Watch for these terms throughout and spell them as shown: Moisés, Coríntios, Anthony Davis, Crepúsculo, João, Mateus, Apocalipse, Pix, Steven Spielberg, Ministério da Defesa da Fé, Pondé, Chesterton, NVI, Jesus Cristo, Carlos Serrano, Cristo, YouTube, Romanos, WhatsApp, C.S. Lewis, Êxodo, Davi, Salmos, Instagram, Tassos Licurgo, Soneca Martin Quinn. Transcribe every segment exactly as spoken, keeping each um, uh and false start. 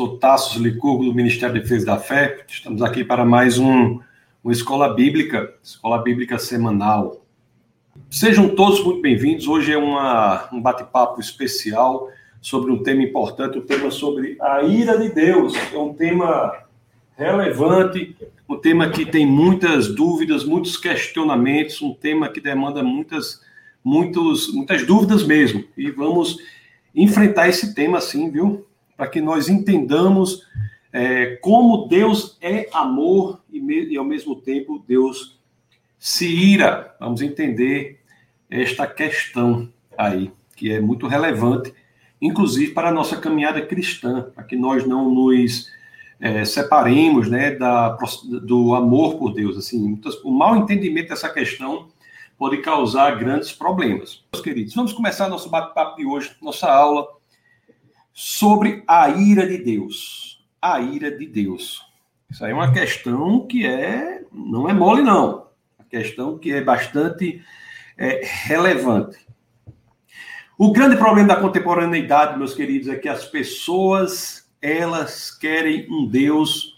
Sou Tassos Licurgo, do Ministério da Defesa da Fé. Estamos aqui para mais um, uma Escola Bíblica, Escola Bíblica Semanal. Sejam todos muito bem-vindos. Hoje é uma, um bate-papo especial sobre um tema importante, o um tema sobre a ira de Deus. É um tema relevante, um tema que tem muitas dúvidas, muitos questionamentos, um tema que demanda muitas, muitos, muitas dúvidas mesmo. E vamos enfrentar esse tema assim, viu? Para que nós entendamos é, como Deus é amor e, me, e, ao mesmo tempo, Deus se ira. Vamos entender esta questão aí, que é muito relevante, inclusive para a nossa caminhada cristã, para que nós não nos é, separemos, né, da, do amor por Deus. Assim, muitas, o mau entendimento dessa questão pode causar grandes problemas. Meus queridos, vamos começar nosso bate-papo de hoje, nossa aula sobre a ira de Deus. A ira de Deus. Isso aí é uma questão que é, não é mole, não. Uma questão que é bastante é, relevante. O grande problema da contemporaneidade, meus queridos, é que as pessoas, elas querem um Deus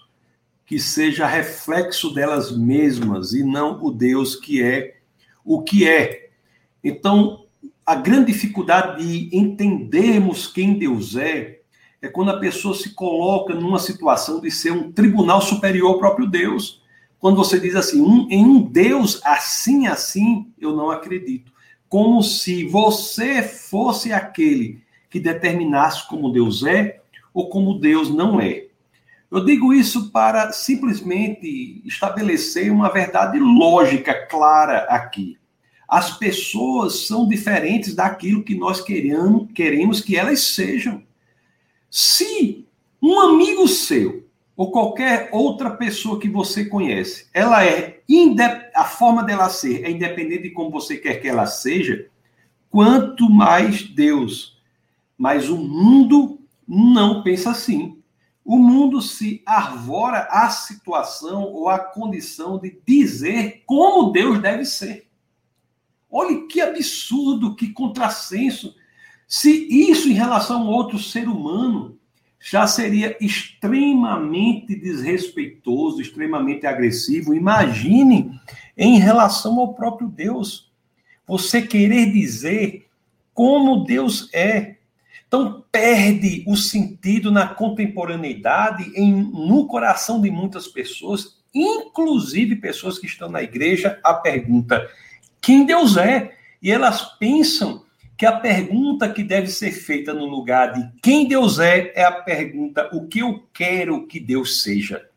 que seja reflexo delas mesmas e não o Deus que é o que é. Então, a grande dificuldade de entendermos quem Deus é, é quando a pessoa se coloca numa situação de ser um tribunal superior ao próprio Deus. Quando você diz assim, um, em um Deus assim, assim, eu não acredito. Como se você fosse aquele que determinasse como Deus é ou como Deus não é. Eu digo isso para simplesmente estabelecer uma verdade lógica clara aqui. As pessoas são diferentes daquilo que nós queremos que elas sejam. Se um amigo seu, ou qualquer outra pessoa que você conhece, ela é a forma dela ser é independente de como você quer que ela seja, quanto mais Deus. Mas o mundo não pensa assim. O mundo se arvora à situação ou à condição de dizer como Deus deve ser. Olha que absurdo, que contrassenso. Se isso em relação a outro ser humano já seria extremamente desrespeitoso, extremamente agressivo, imagine em relação ao próprio Deus. Você querer dizer como Deus é. Então perde o sentido na contemporaneidade, em, no coração de muitas pessoas, inclusive pessoas que estão na igreja, a pergunta: quem Deus é? E elas pensam que a pergunta que deve ser feita no lugar de quem Deus é, é a pergunta: o que eu quero que Deus seja?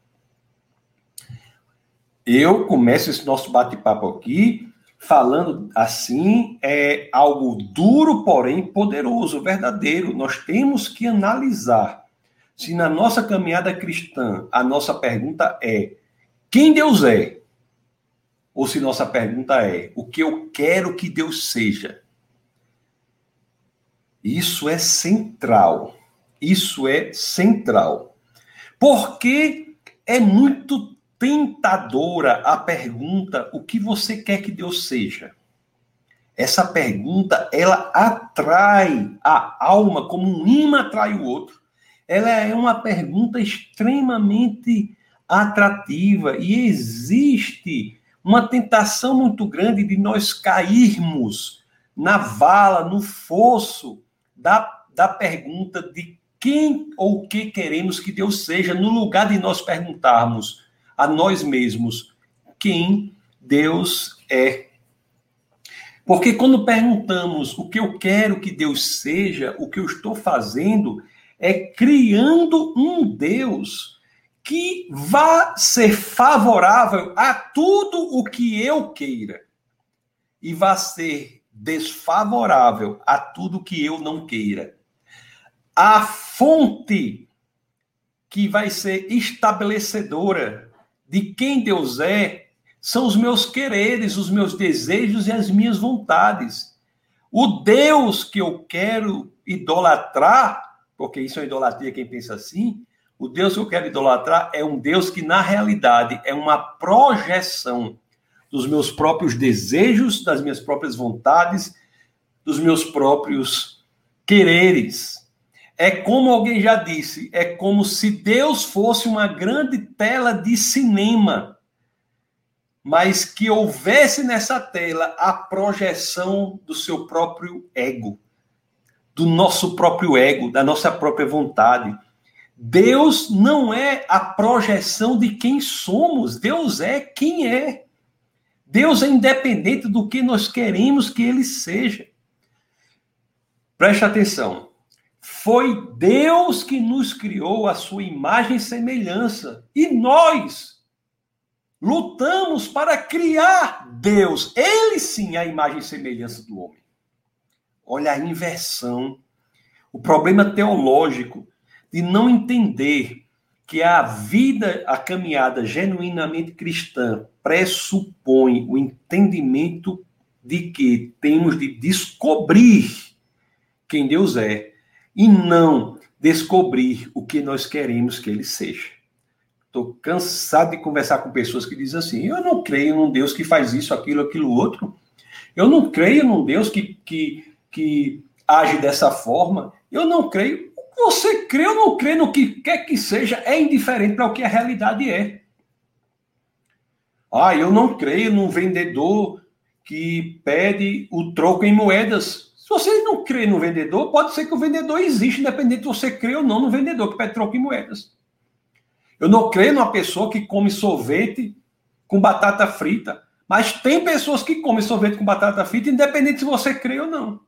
Eu começo esse nosso bate-papo aqui falando assim, é algo duro, porém poderoso, verdadeiro. Nós temos que analisar se na nossa caminhada cristã a nossa pergunta é quem Deus é? Ou se nossa pergunta é, o que eu quero que Deus seja? Isso é central. Isso é central. Porque é muito tentadora a pergunta, o que você quer que Deus seja? Essa pergunta, ela atrai a alma como um imã atrai o outro. Ela é uma pergunta extremamente atrativa e existe uma tentação muito grande de nós cairmos na vala, no fosso da, da pergunta de quem ou o que queremos que Deus seja, no lugar de nós perguntarmos a nós mesmos quem Deus é. Porque quando perguntamos o que eu quero que Deus seja, o que eu estou fazendo é criando um Deus que vá ser favorável a tudo o que eu queira e vá ser desfavorável a tudo que eu não queira. A fonte que vai ser estabelecedora de quem Deus é são os meus quereres, os meus desejos e as minhas vontades. O Deus que eu quero idolatrar, porque isso é idolatria, quem pensa assim, o Deus que eu quero idolatrar é um Deus que, na realidade, é uma projeção dos meus próprios desejos, das minhas próprias vontades, dos meus próprios quereres. É como alguém já disse, é como se Deus fosse uma grande tela de cinema, mas que houvesse nessa tela a projeção do seu próprio ego, do nosso próprio ego, da nossa própria vontade. Deus não é a projeção de quem somos, Deus é quem é. Deus é independente do que nós queremos que ele seja. Preste atenção. Foi Deus que nos criou a sua imagem e semelhança. E nós lutamos para criar Deus. Ele sim é a imagem e semelhança do homem. Olha a inversão. O problema teológico de não entender que a vida, a caminhada genuinamente cristã pressupõe o entendimento de que temos de descobrir quem Deus é e não descobrir o que nós queremos que ele seja. Estou cansado de conversar com pessoas que dizem assim, eu não creio num Deus que faz isso, aquilo, aquilo, outro. Eu não creio num Deus que, que, que age dessa forma. Eu não creio. Você crê ou não crê no que quer que seja é indiferente para o que a realidade é. Ah, eu não creio num vendedor que pede o troco em moedas. Se você não crê no vendedor, pode ser que o vendedor exista, independente de você crer ou não no vendedor que pede troco em moedas. Eu não creio numa pessoa que come sorvete com batata frita. Mas tem pessoas que comem sorvete com batata frita, independente se você crê ou não.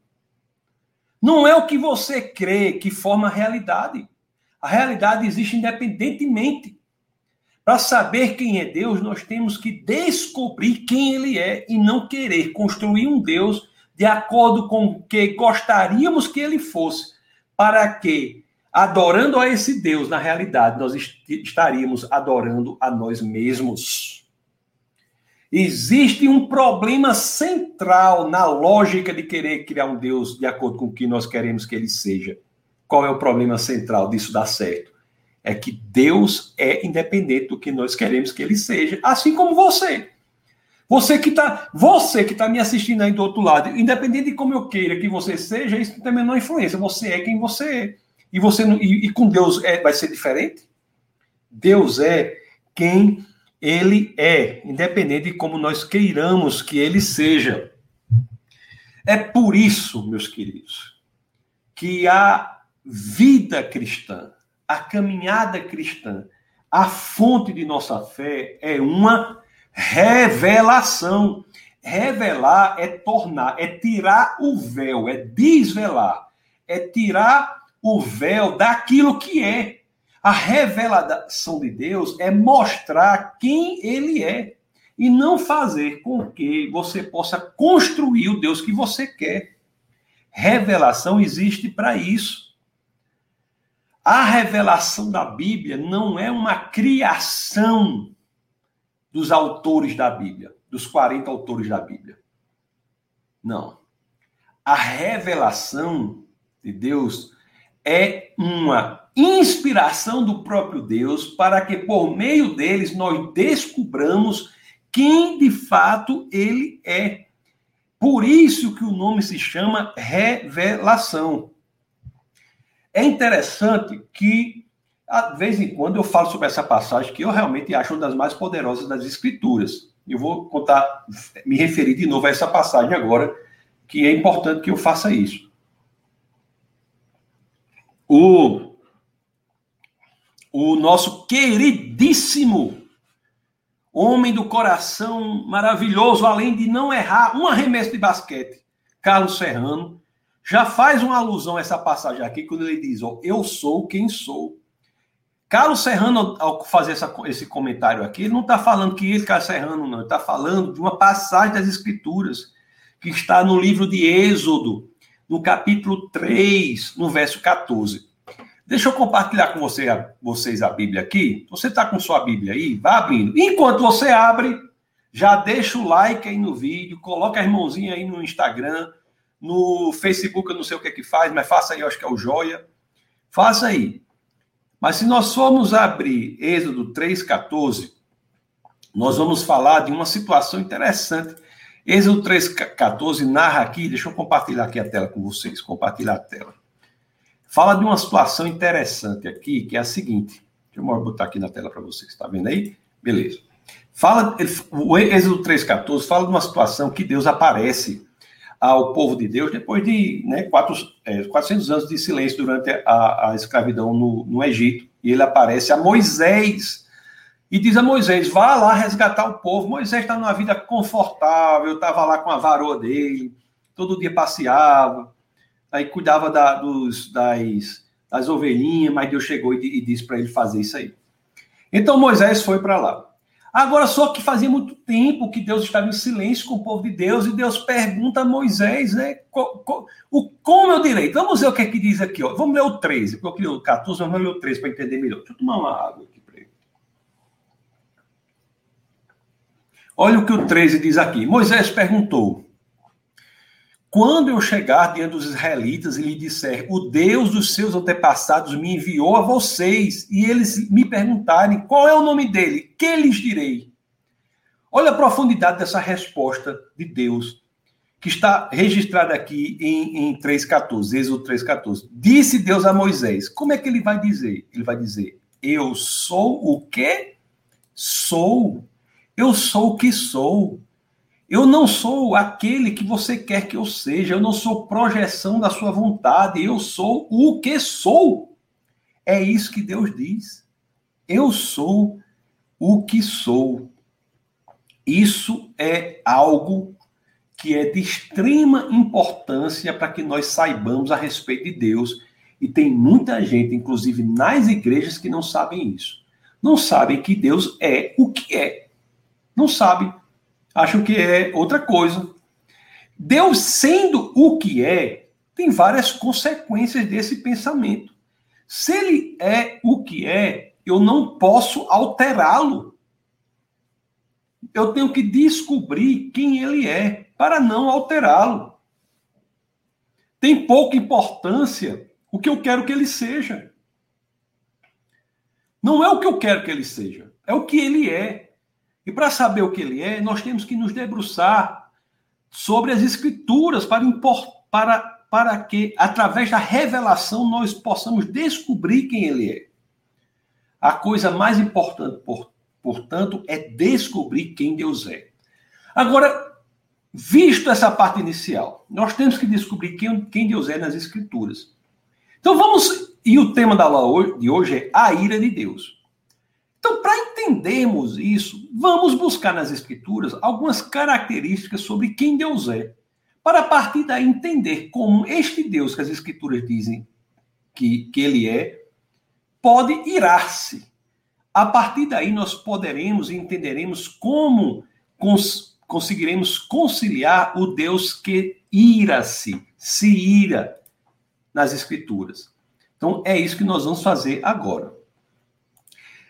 Não é o que você crê que forma a realidade. A realidade existe independentemente. Para saber quem é Deus, nós temos que descobrir quem ele é e não querer construir um Deus de acordo com o que gostaríamos que ele fosse, para que, adorando a esse Deus, na realidade, nós estaríamos adorando a nós mesmos. Existe um problema central na lógica de querer criar um Deus de acordo com o que nós queremos que ele seja. Qual é o problema central disso dar certo? É que Deus é independente do que nós queremos que ele seja, assim como você. Você que está você que tá me assistindo aí do outro lado, independente de como eu queira que você seja, isso também não influencia. Você é quem você é. E, você, e, e com Deus é, vai ser diferente? Deus é quem ele é, independente de como nós queiramos que ele seja. É por isso, meus queridos, que a vida cristã, a caminhada cristã, a fonte de nossa fé é uma revelação. Revelar é tornar, é tirar o véu, é desvelar, é tirar o véu daquilo que é. A revelação de Deus é mostrar quem ele é e não fazer com que você possa construir o Deus que você quer. Revelação existe para isso. A revelação da Bíblia não é uma criação dos autores da Bíblia, dos quarenta autores da Bíblia. Não. A revelação de Deus é uma inspiração do próprio Deus para que, por meio deles, nós descubramos quem, de fato, ele é. Por isso que o nome se chama revelação. É interessante que, de vez em quando, eu falo sobre essa passagem que eu realmente acho uma das mais poderosas das Escrituras. Eu vou contar, me referir de novo a essa passagem agora, que é importante que eu faça isso. O... O nosso queridíssimo homem do coração maravilhoso, além de não errar um arremesso de basquete, Carlos Serrano, já faz uma alusão a essa passagem aqui, quando ele diz, ó, eu sou quem sou. Carlos Serrano, ao fazer essa, esse comentário aqui, ele não está falando que ele, Carlos Serrano, não. Ele está falando de uma passagem das Escrituras, que está no livro de Êxodo, no capítulo três, no verso quatorze. Deixa eu compartilhar com você, vocês a Bíblia aqui. Você está com sua Bíblia aí? Vá abrindo. Enquanto você abre, já deixa o like aí no vídeo, coloca as mãozinhas aí no Instagram, no Facebook, eu não sei o que é que faz, mas faça aí, eu acho que é o joia. Faça aí. Mas se nós formos abrir Êxodo três, quatorze, nós vamos falar de uma situação interessante. Êxodo três, quatorze narra aqui, deixa eu compartilhar aqui a tela com vocês, compartilhar a tela. fala de uma situação interessante aqui, que é a seguinte. Deixa eu botar aqui na tela para vocês, tá vendo aí? Beleza. Fala, ele, o Êxodo três, quatorze fala de uma situação que Deus aparece ao povo de Deus depois de né, quatrocentos anos de silêncio durante a, a escravidão no, no Egito. E ele aparece a Moisés e diz a Moisés, vá lá resgatar o povo. Moisés está numa vida confortável, estava lá com a varoa dele, todo dia passeava, aí cuidava da, dos, das, das ovelhinhas, mas Deus chegou e, e disse para ele fazer isso aí. Então Moisés foi para lá. Agora, só que fazia muito tempo que Deus estava em silêncio com o povo de Deus, e Deus pergunta a Moisés, né, o como é o direito? Vamos ver o que é que diz aqui, ó. Vamos ler o treze, porque eu queria o catorze, vamos ler o treze para entender melhor. Deixa eu tomar uma água aqui para ele. Olha o que o treze diz aqui. Moisés perguntou, quando eu chegar diante dos israelitas e lhe disser, o Deus dos seus antepassados me enviou a vocês, e eles me perguntarem qual é o nome dele, que lhes direi? Olha a profundidade dessa resposta de Deus, que está registrada aqui em, em três, quatorze, Êxodo três, quatorze. Disse Deus a Moisés, como é que ele vai dizer? Ele vai dizer, eu sou o que sou, eu sou o que sou. Eu não sou aquele que você quer que eu seja, eu não sou projeção da sua vontade, eu sou o que sou. É isso que Deus diz. Eu sou o que sou. Isso é algo que é de extrema importância para que nós saibamos a respeito de Deus. E tem muita gente, inclusive nas igrejas, que não sabem isso. Não sabem que Deus é o que é. Não sabem. Acho que é outra coisa. Deus sendo o que é, tem várias consequências desse pensamento. Se ele é o que é, eu não posso alterá-lo. Eu tenho que descobrir quem ele é para não alterá-lo. Tem pouca importância o que eu quero que ele seja. Não é o que eu quero que ele seja, é o que ele é. E para saber o que ele é, nós temos que nos debruçar sobre as escrituras para, para, para que, através da revelação, nós possamos descobrir quem ele é. A coisa mais importante, portanto, é descobrir quem Deus é. Agora, visto essa parte inicial, nós temos que descobrir quem, quem Deus é nas escrituras. Então vamos... E o tema da aula de hoje é a ira de Deus. Então, para entendermos isso, vamos buscar nas Escrituras algumas características sobre quem Deus é, para a partir daí entender como este Deus que as Escrituras dizem que, que ele é, pode irar-se. A partir daí nós poderemos e entenderemos como cons- conseguiremos conciliar o Deus que ira-se, se ira nas Escrituras. Então, é isso que nós vamos fazer agora.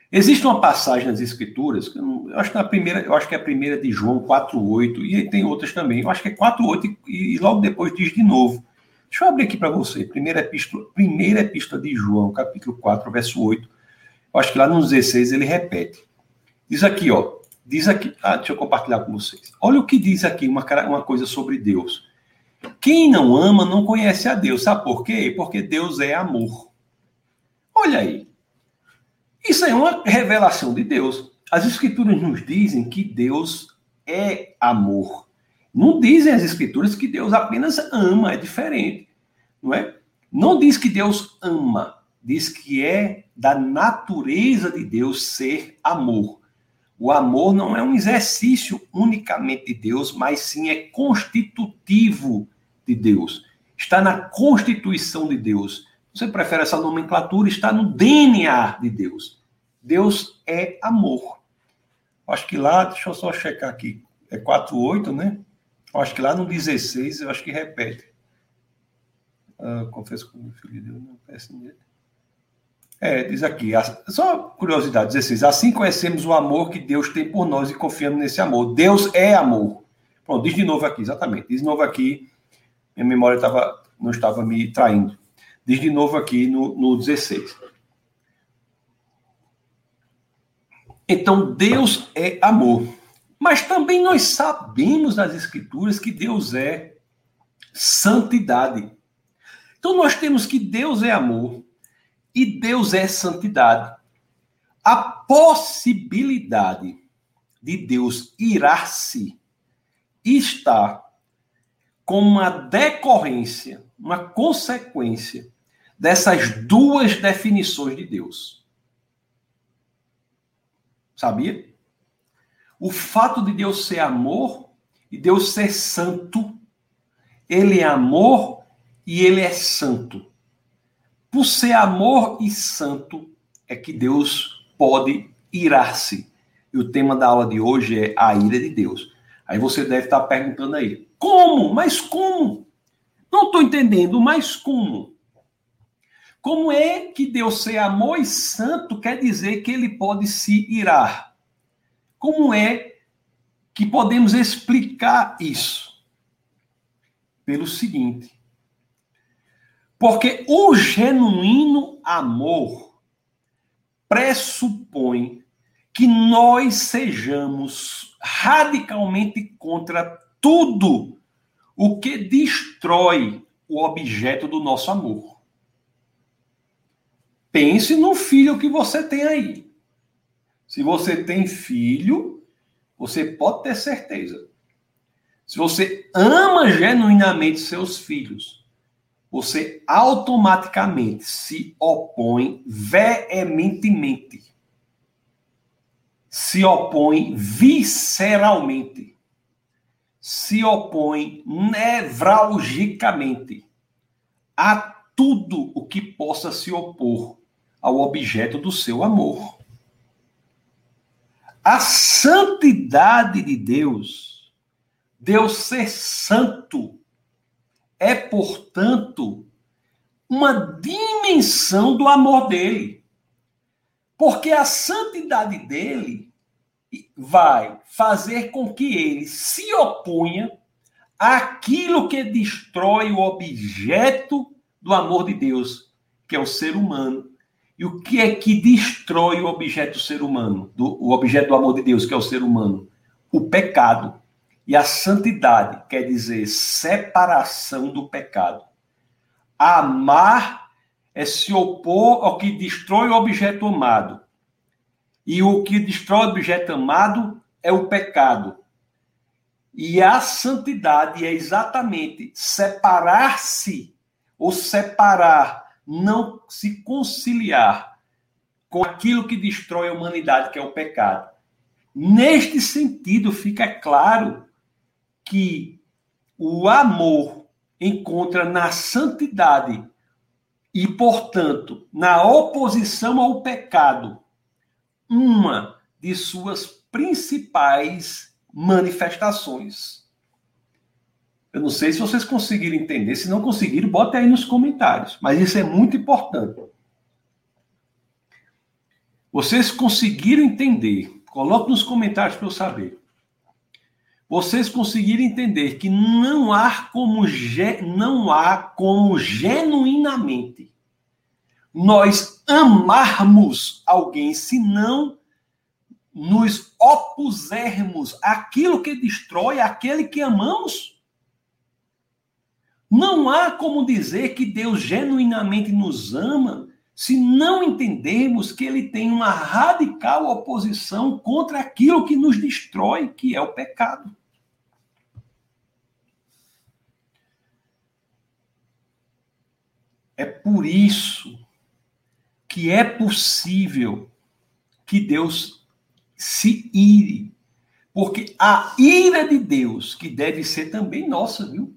Existe uma passagem nas Escrituras, que eu, acho que na primeira, eu acho que é a primeira de João quatro, oito, e tem outras também. Eu acho que é quatro, oito e, e logo depois diz de novo. Deixa eu abrir aqui para você. Primeira epístola, primeira epístola de João, capítulo quatro, verso oito. Eu acho que lá no dezesseis ele repete. Diz aqui, ó. Diz aqui. Ah, deixa eu compartilhar com vocês. Olha o que diz aqui, uma, uma coisa sobre Deus. Quem não ama não conhece a Deus. Sabe por quê? Porque Deus é amor. Olha aí. Isso é uma revelação de Deus. As Escrituras nos dizem que Deus é amor. Não dizem as Escrituras que Deus apenas ama, é diferente. Não é? Não diz que Deus ama, diz que é da natureza de Deus ser amor. O amor não é um exercício unicamente de Deus, mas sim é constitutivo de Deus. Está na constituição de Deus. Você prefere essa nomenclatura, está no D N A de Deus. Deus é amor. Acho que lá, deixa eu só checar aqui, é quatro, oito, né? Acho que lá no dezesseis, eu acho que repete. Ah, confesso que o meu filho de Deus não peço nele. É, diz aqui, só curiosidade, dezesseis. Assim conhecemos o amor que Deus tem por nós e confiamos nesse amor. Deus é amor. Pronto, diz de novo aqui, exatamente. Diz de novo aqui, minha memória tava, não estava me traindo. Diz de novo aqui no, no dezesseis. Então, Deus é amor. Mas também nós sabemos nas Escrituras que Deus é santidade. Então nós temos que Deus é amor e Deus é santidade. A possibilidade de Deus irar-se está com uma decorrência, uma consequência dessas duas definições de Deus. Sabia? O fato de Deus ser amor e Deus ser santo, ele é amor e ele é santo. Por ser amor e santo é que Deus pode irar-se. E o tema da aula de hoje é a ira de Deus. Aí você deve estar perguntando aí, como? Mas como? Não estou entendendo, mas como? Como é que Deus ser amor e santo quer dizer que ele pode se irar? Como é que podemos explicar isso? Pelo seguinte. Porque o genuíno amor pressupõe que nós sejamos radicalmente contra tudo o que destrói o objeto do nosso amor. Pense no filho que você tem aí. Se você tem filho, você pode ter certeza. Se você ama genuinamente seus filhos, você automaticamente se opõe veementemente. Se opõe visceralmente. Se opõe nevralgicamente a tudo o que possa se opor ao objeto do seu amor. A santidade de Deus, Deus ser santo, é, portanto, uma dimensão do amor dele. Porque a santidade dele vai fazer com que ele se oponha àquilo que destrói o objeto do amor de Deus, que é o ser humano. E o que é que destrói o objeto do ser humano, do, o objeto do amor de Deus, que é o ser humano? O pecado. E a santidade quer dizer separação do pecado. Amar é se opor ao que destrói o objeto amado. E o que destrói o objeto amado é o pecado. E a santidade é exatamente separar-se ou separar, não se conciliar com aquilo que destrói a humanidade, que é o pecado. Neste sentido, fica claro que o amor encontra na santidade e, portanto, na oposição ao pecado, uma de suas principais manifestações. Eu não sei se vocês conseguiram entender. Se não conseguiram, botem aí nos comentários. Mas isso é muito importante. Vocês conseguiram entender? Coloque nos comentários para eu saber. Vocês conseguiram entender que não há como, não há como genuinamente nós amarmos alguém se não nos opusermos àquilo que destrói aquele que amamos? Não há como dizer que Deus genuinamente nos ama se não entendermos que ele tem uma radical oposição contra aquilo que nos destrói, que é o pecado. É por isso que é possível que Deus se ire, porque a ira de Deus, que deve ser também nossa, viu?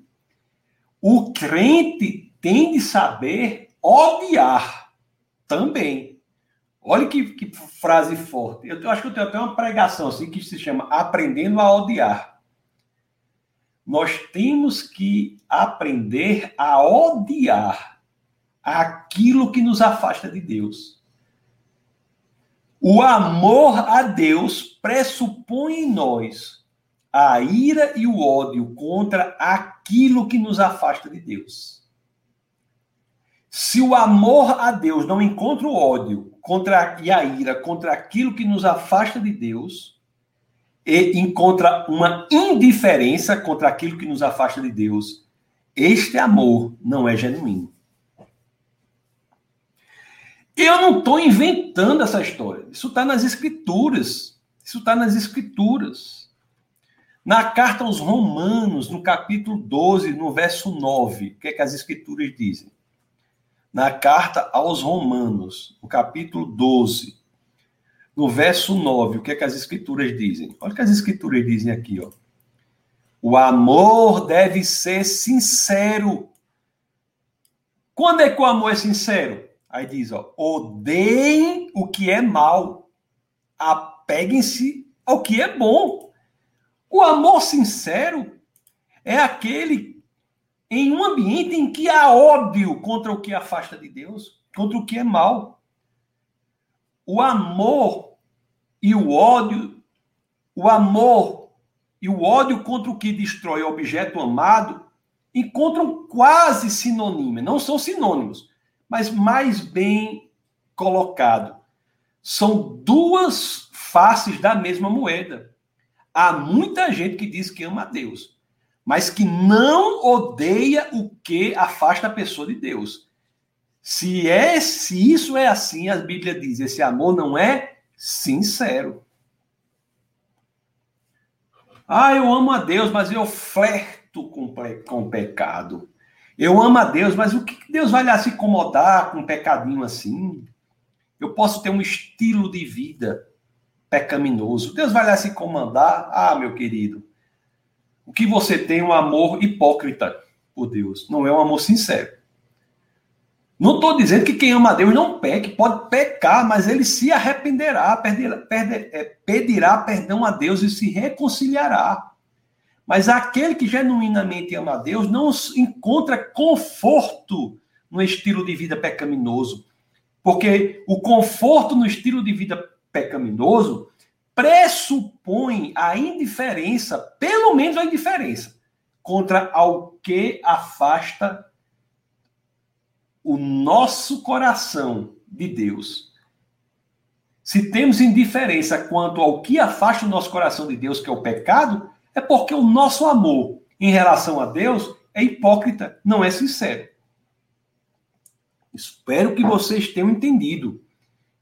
O crente tem de saber odiar também. Olha que, que frase forte. Eu, eu acho que eu tenho até uma pregação assim que se chama Aprendendo a Odiar. Nós temos que aprender a odiar aquilo que nos afasta de Deus. O amor a Deus pressupõe em nós a ira e o ódio contra aquilo que nos afasta de Deus. Se o amor a Deus não encontra o ódio contra, e a ira contra aquilo que nos afasta de Deus, e encontra uma indiferença contra aquilo que nos afasta de Deus, este amor não é genuíno. Eu não estou inventando essa história. Isso está nas Escrituras. Isso está nas Escrituras. Na carta aos Romanos, no capítulo doze, no verso nove, o que é que as Escrituras dizem? Na carta aos Romanos, no capítulo doze, no verso nove, o que é que as Escrituras dizem? Olha o que as Escrituras dizem aqui, ó. O amor deve ser sincero. Quando é que o amor é sincero? Aí diz, ó, odeiem o que é mal, apeguem-se ao que é bom. O amor sincero é aquele em um ambiente em que há ódio contra o que afasta de Deus, contra o que é mal. O amor e o ódio, o amor e o ódio contra o que destrói o objeto amado encontram quase sinônimo, não são sinônimos, mas mais bem colocado. São duas faces da mesma moeda. Há muita gente que diz que ama a Deus, mas que não odeia o que afasta a pessoa de Deus. Se, é, se isso é assim, a Bíblia diz, esse amor não é sincero. Ah, eu amo a Deus, mas eu flerto com, com o pecado. Eu amo a Deus, mas o que Deus vai lá se incomodar com um pecadinho assim? Eu posso ter um estilo de vida pecaminoso. Deus vai lá se incomodar? Ah, meu querido, o que você tem é um amor hipócrita por Deus. Não é um amor sincero. Não estou dizendo que quem ama a Deus não peque. Pode pecar, mas ele se arrependerá, perderá, perder, é, pedirá perdão a Deus e se reconciliará. Mas aquele que genuinamente ama a Deus não encontra conforto no estilo de vida pecaminoso. Porque o conforto no estilo de vida pecaminoso pressupõe a indiferença, pelo menos a indiferença, contra o que afasta o nosso coração de Deus. Se temos indiferença quanto ao que afasta o nosso coração de Deus, que é o pecado, é porque o nosso amor em relação a Deus é hipócrita, não é sincero. Espero que vocês tenham entendido.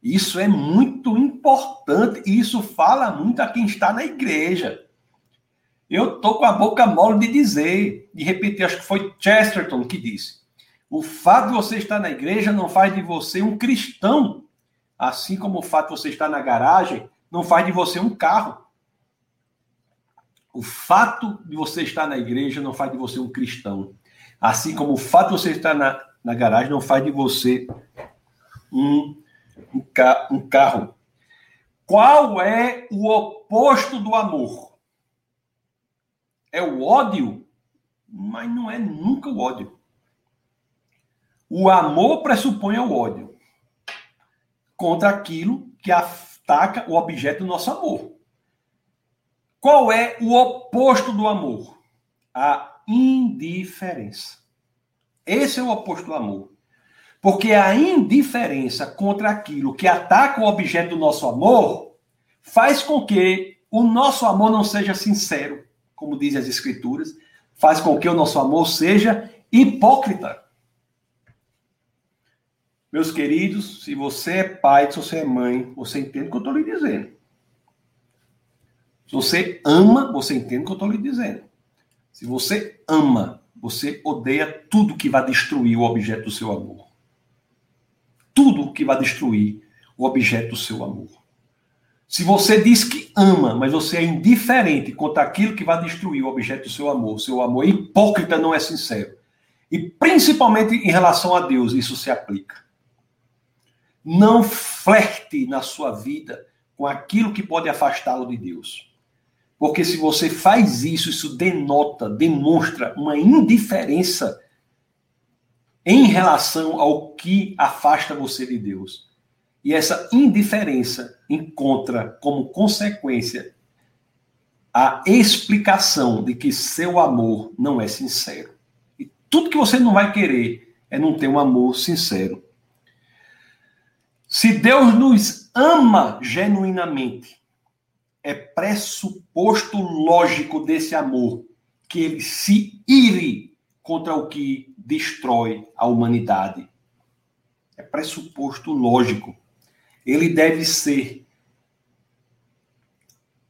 Isso é muito importante e isso fala muito a quem está na igreja. Eu estou com a boca mole de dizer, de repetir, acho que foi Chesterton que disse, o fato de você estar na igreja não faz de você um cristão, assim como o fato de você estar na garagem não faz de você um carro. O fato de você estar na igreja não faz de você um cristão. Assim como o fato de você estar na, na garagem não faz de você um, um, ca, um carro. Qual é o oposto do amor? É o ódio? Mas não é nunca o ódio. O amor pressupõe o ódio contra aquilo que ataca o objeto do nosso amor. Qual é o oposto do amor? A indiferença. Esse é o oposto do amor. Porque a indiferença contra aquilo que ataca o objeto do nosso amor faz com que o nosso amor não seja sincero, como dizem as Escrituras, faz com que o nosso amor seja hipócrita. Meus queridos, se você é pai, se você é mãe, você entende o que eu estou lhe dizendo. Se você ama, você entende o que eu estou lhe dizendo. Se você ama, você odeia tudo que vai destruir o objeto do seu amor. Tudo que vai destruir o objeto do seu amor. Se você diz que ama, mas você é indiferente quanto àquilo que vai destruir o objeto do seu amor, seu amor é hipócrita, não é sincero. E principalmente em relação a Deus, isso se aplica. Não flerte na sua vida com aquilo que pode afastá-lo de Deus. Porque se você faz isso, isso denota, demonstra uma indiferença em relação ao que afasta você de Deus. E essa indiferença encontra como consequência a explicação de que seu amor não é sincero. E tudo que você não vai querer é não ter um amor sincero. Se Deus nos ama genuinamente, é pressuposto lógico desse amor que ele se ire contra o que destrói a humanidade. é pressuposto lógico. Ele deve ser,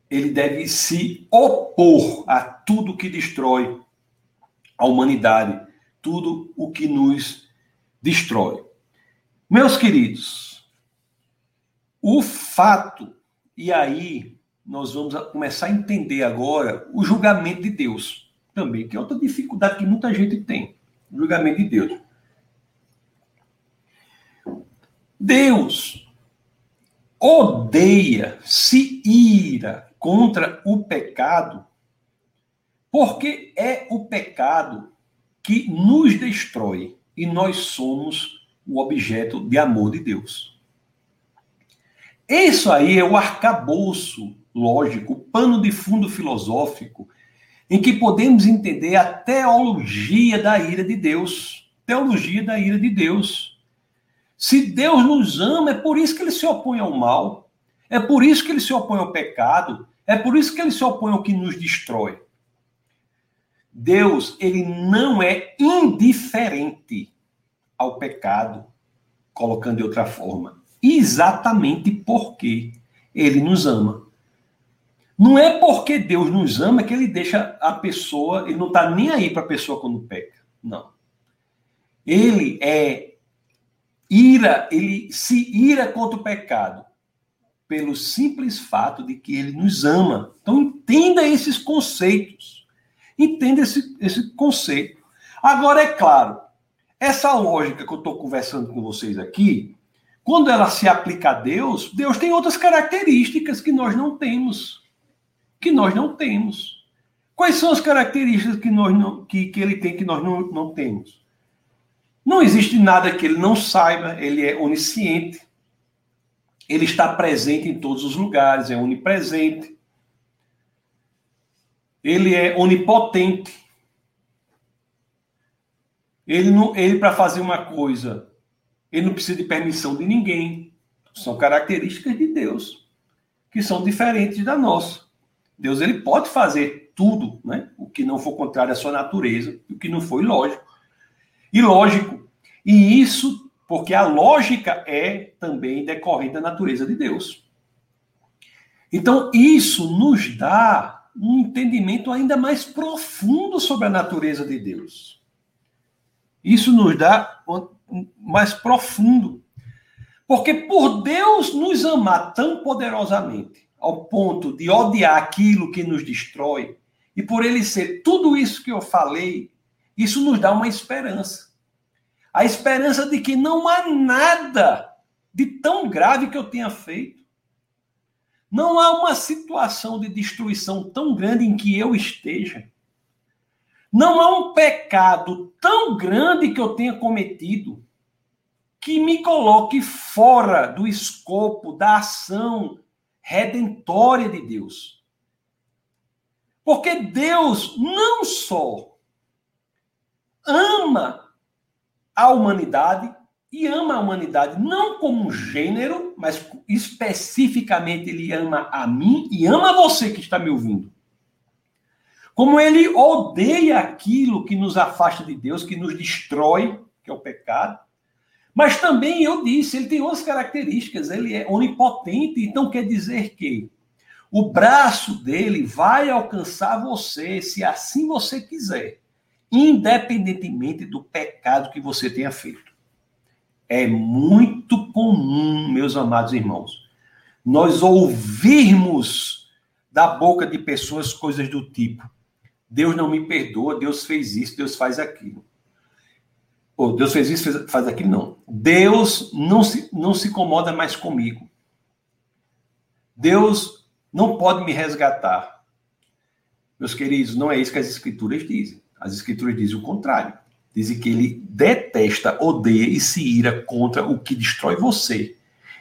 ele deve se opor a tudo que destrói a humanidade, tudo o que nos destrói. Meus queridos, o fato, e aí nós vamos começar a entender agora o julgamento de Deus também, que é outra dificuldade que muita gente tem, o julgamento de Deus. Deus odeia, se ira contra o pecado, porque é o pecado que nos destrói e nós somos o objeto de amor de Deus. Isso aí é o arcabouço lógico, o pano de fundo filosófico, em que podemos entender a teologia da ira de Deus. Teologia da ira de Deus. Se Deus nos ama, é por isso que ele se opõe ao mal, é por isso que ele se opõe ao pecado, é por isso que ele se opõe ao que nos destrói. Deus, ele não é indiferente ao pecado, colocando de outra forma, exatamente porque ele nos ama. Não é porque Deus nos ama que ele deixa a pessoa, ele não está nem aí para a pessoa quando peca, não. Ele é ira, ele se ira contra o pecado, pelo simples fato de que ele nos ama. Então entenda esses conceitos. Entenda esse, esse conceito. Agora, é claro, essa lógica que eu estou conversando com vocês aqui, quando ela se aplica a Deus, Deus tem outras características que nós não temos. Que nós não temos. Quais são as características que, nós não, que, que ele tem que nós não, não temos? Não existe nada que ele não saiba, ele é onisciente. Ele está presente em todos os lugares, é onipresente. Ele é onipotente. Ele, não, ele para fazer uma coisa, ele não precisa de permissão de ninguém. São características de Deus, que são diferentes da nossa. Deus, ele pode fazer tudo, né? O que não for contrário à sua natureza, o que não for ilógico. Ilógico. E isso, porque a lógica é também decorrente da natureza de Deus. Então, isso nos dá um entendimento ainda mais profundo sobre a natureza de Deus. Isso nos dá mais profundo. Porque por Deus nos amar tão poderosamente, ao ponto de odiar aquilo que nos destrói, e por ele ser tudo isso que eu falei, isso nos dá uma esperança. A esperança de que não há nada de tão grave que eu tenha feito. Não há uma situação de destruição tão grande em que eu esteja. Não há um pecado tão grande que eu tenha cometido que me coloque fora do escopo da ação redentória de Deus. Porque Deus não só ama a humanidade, e ama a humanidade não como um gênero, mas especificamente ele ama a mim e ama você que está me ouvindo. Como ele odeia aquilo que nos afasta de Deus, que nos destrói, que é o pecado. Mas também, eu disse, ele tem outras características, ele é onipotente, então quer dizer que o braço dele vai alcançar você, se assim você quiser, independentemente do pecado que você tenha feito. É muito comum, meus amados irmãos, nós ouvirmos da boca de pessoas coisas do tipo: Deus não me perdoa, Deus fez isso, Deus faz aquilo. Ou Deus fez isso, fez, faz aquilo, não. Deus não se, não se incomoda mais comigo. Deus não pode me resgatar. Meus queridos, não é isso que as escrituras dizem. As escrituras dizem o contrário. Dizem que ele detesta, odeia e se ira contra o que destrói você.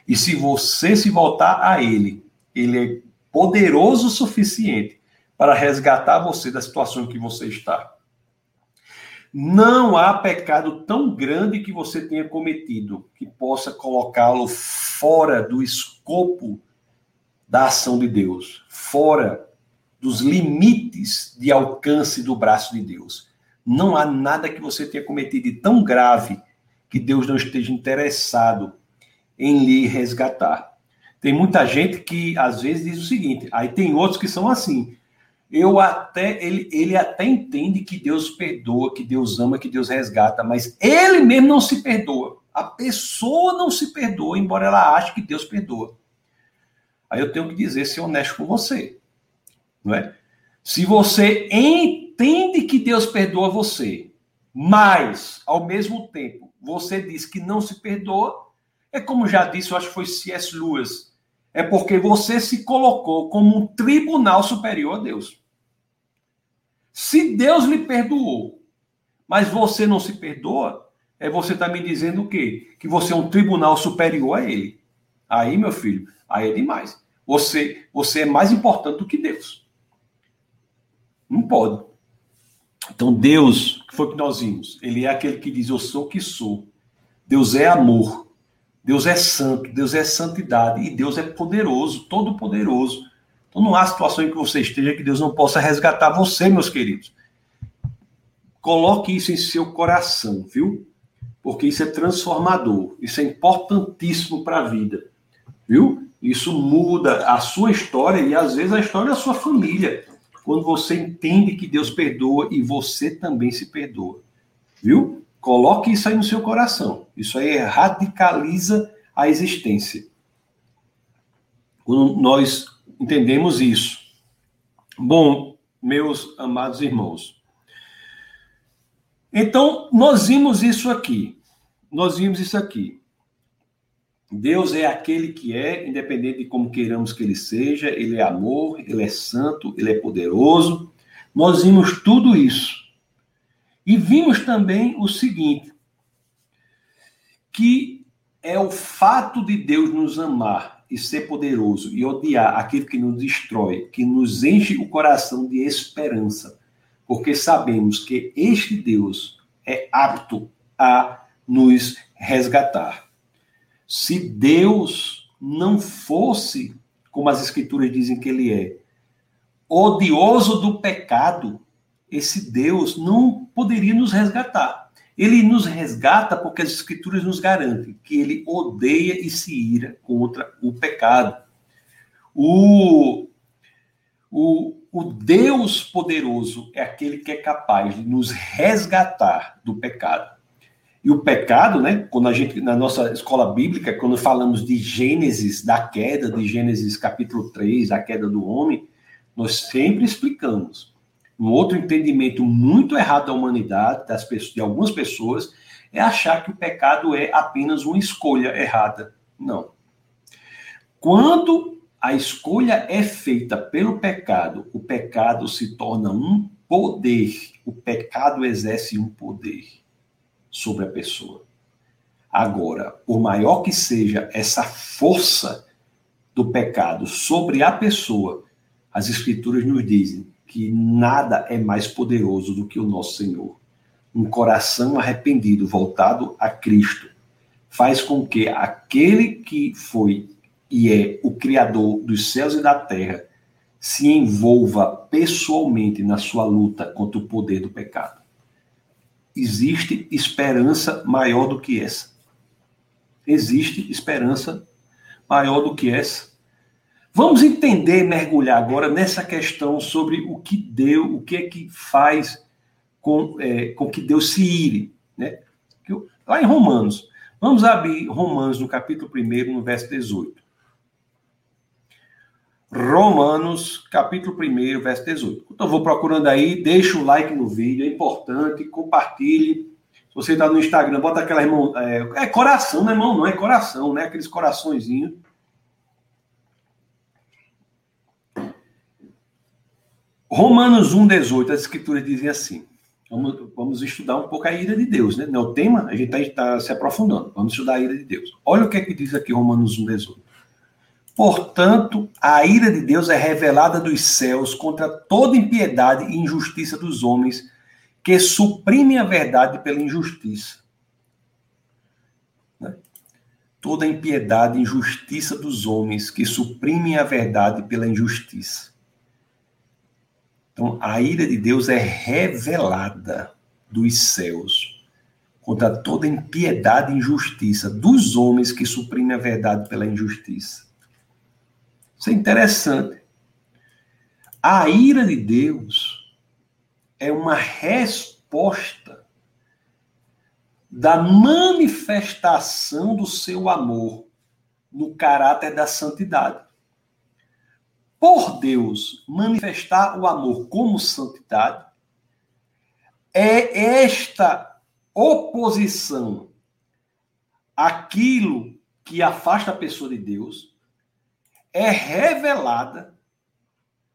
E se você se voltar a ele, ele é poderoso o suficiente para resgatar você da situação em que você está. Não há pecado tão grande que você tenha cometido que possa colocá-lo fora do escopo da ação de Deus, fora dos limites de alcance do braço de Deus. Não há nada que você tenha cometido de tão grave que Deus não esteja interessado em lhe resgatar. Tem muita gente que, às vezes, diz o seguinte, aí tem outros que são assim, eu até, ele, ele até entende que Deus perdoa, que Deus ama, que Deus resgata, mas ele mesmo não se perdoa. A pessoa não se perdoa, embora ela ache que Deus perdoa. Aí eu tenho que dizer, ser honesto com você, não é? Se você entende que Deus perdoa você, mas, ao mesmo tempo, você diz que não se perdoa, é como já disse, eu acho que foi C S Lewis, é porque você se colocou como um tribunal superior a Deus. Se Deus lhe perdoou, mas você não se perdoa, é você tá me dizendo o quê? Que você é um tribunal superior a ele. Aí, meu filho, aí é demais. Você, você é mais importante do que Deus. Não pode. Então, Deus, que foi que nós vimos? Ele é aquele que diz, eu sou o que sou. Deus é amor. Deus é santo, Deus é santidade e Deus é poderoso, todo poderoso. Então não há situação em que você esteja que Deus não possa resgatar você, meus queridos. Coloque isso em seu coração, viu? Porque isso é transformador, isso é importantíssimo para a vida, viu? Isso muda a sua história e às vezes a história da sua família, quando você entende que Deus perdoa e você também se perdoa, viu? Coloque isso aí no seu coração. Isso aí radicaliza a existência. Quando nós entendemos isso. Bom, meus amados irmãos. Então, nós vimos isso aqui. Nós vimos isso aqui. Deus é aquele que é, independente de como queiramos que ele seja. Ele é amor, ele é santo, ele é poderoso. Nós vimos tudo isso. E vimos também o seguinte, que é o fato de Deus nos amar e ser poderoso e odiar aquilo que nos destrói, que nos enche o coração de esperança, porque sabemos que este Deus é apto a nos resgatar. Se Deus não fosse, como as Escrituras dizem que ele é, odioso do pecado, esse Deus não poderia nos resgatar. Ele nos resgata porque as Escrituras nos garantem que ele odeia e se ira contra o pecado. O, o, o Deus poderoso é aquele que é capaz de nos resgatar do pecado. E o pecado, né, quando a gente, na nossa escola bíblica, quando falamos de Gênesis, da queda, de Gênesis capítulo três, a queda do homem, nós sempre explicamos. Um outro entendimento muito errado da humanidade, das pessoas, de algumas pessoas, é achar que o pecado é apenas uma escolha errada. Não. Quando a escolha é feita pelo pecado, o pecado se torna um poder. O pecado exerce um poder sobre a pessoa. Agora, por maior que seja essa força do pecado sobre a pessoa, as Escrituras nos dizem que nada é mais poderoso do que o nosso Senhor. Um coração arrependido, voltado a Cristo, faz com que aquele que foi e é o Criador dos céus e da terra se envolva pessoalmente na sua luta contra o poder do pecado. Existe esperança maior do que essa. Existe esperança maior do que essa. Vamos entender, mergulhar agora nessa questão sobre o que deu, o que é que faz com, é, com que Deus se ire, né? Lá em Romanos, vamos abrir Romanos no capítulo um, no verso dezoito. Romanos, capítulo um, verso dezoito. Então, vou procurando aí, deixa o like no vídeo, é importante, compartilhe. Se você está no Instagram, bota aquela irmão. É, é coração, né, irmão? Não é coração, né? Aqueles coraçõezinhos. Romanos um, dezoito, as Escrituras dizem assim, vamos, vamos estudar um pouco a ira de Deus, né? Não é o tema, a gente está tá se aprofundando, vamos estudar a ira de Deus. Olha o que é que diz aqui Romanos um, dezoito. Portanto, a ira de Deus é revelada dos céus contra toda impiedade e injustiça dos homens que suprimem a verdade pela injustiça. Né? Toda impiedade e injustiça dos homens que suprimem a verdade pela injustiça. Então, a ira de Deus é revelada dos céus contra toda impiedade e injustiça dos homens que suprimem a verdade pela injustiça. Isso é interessante. A ira de Deus é uma resposta da manifestação do seu amor no caráter da santidade. Por Deus manifestar o amor como santidade, é esta oposição àquilo que afasta a pessoa de Deus, é revelada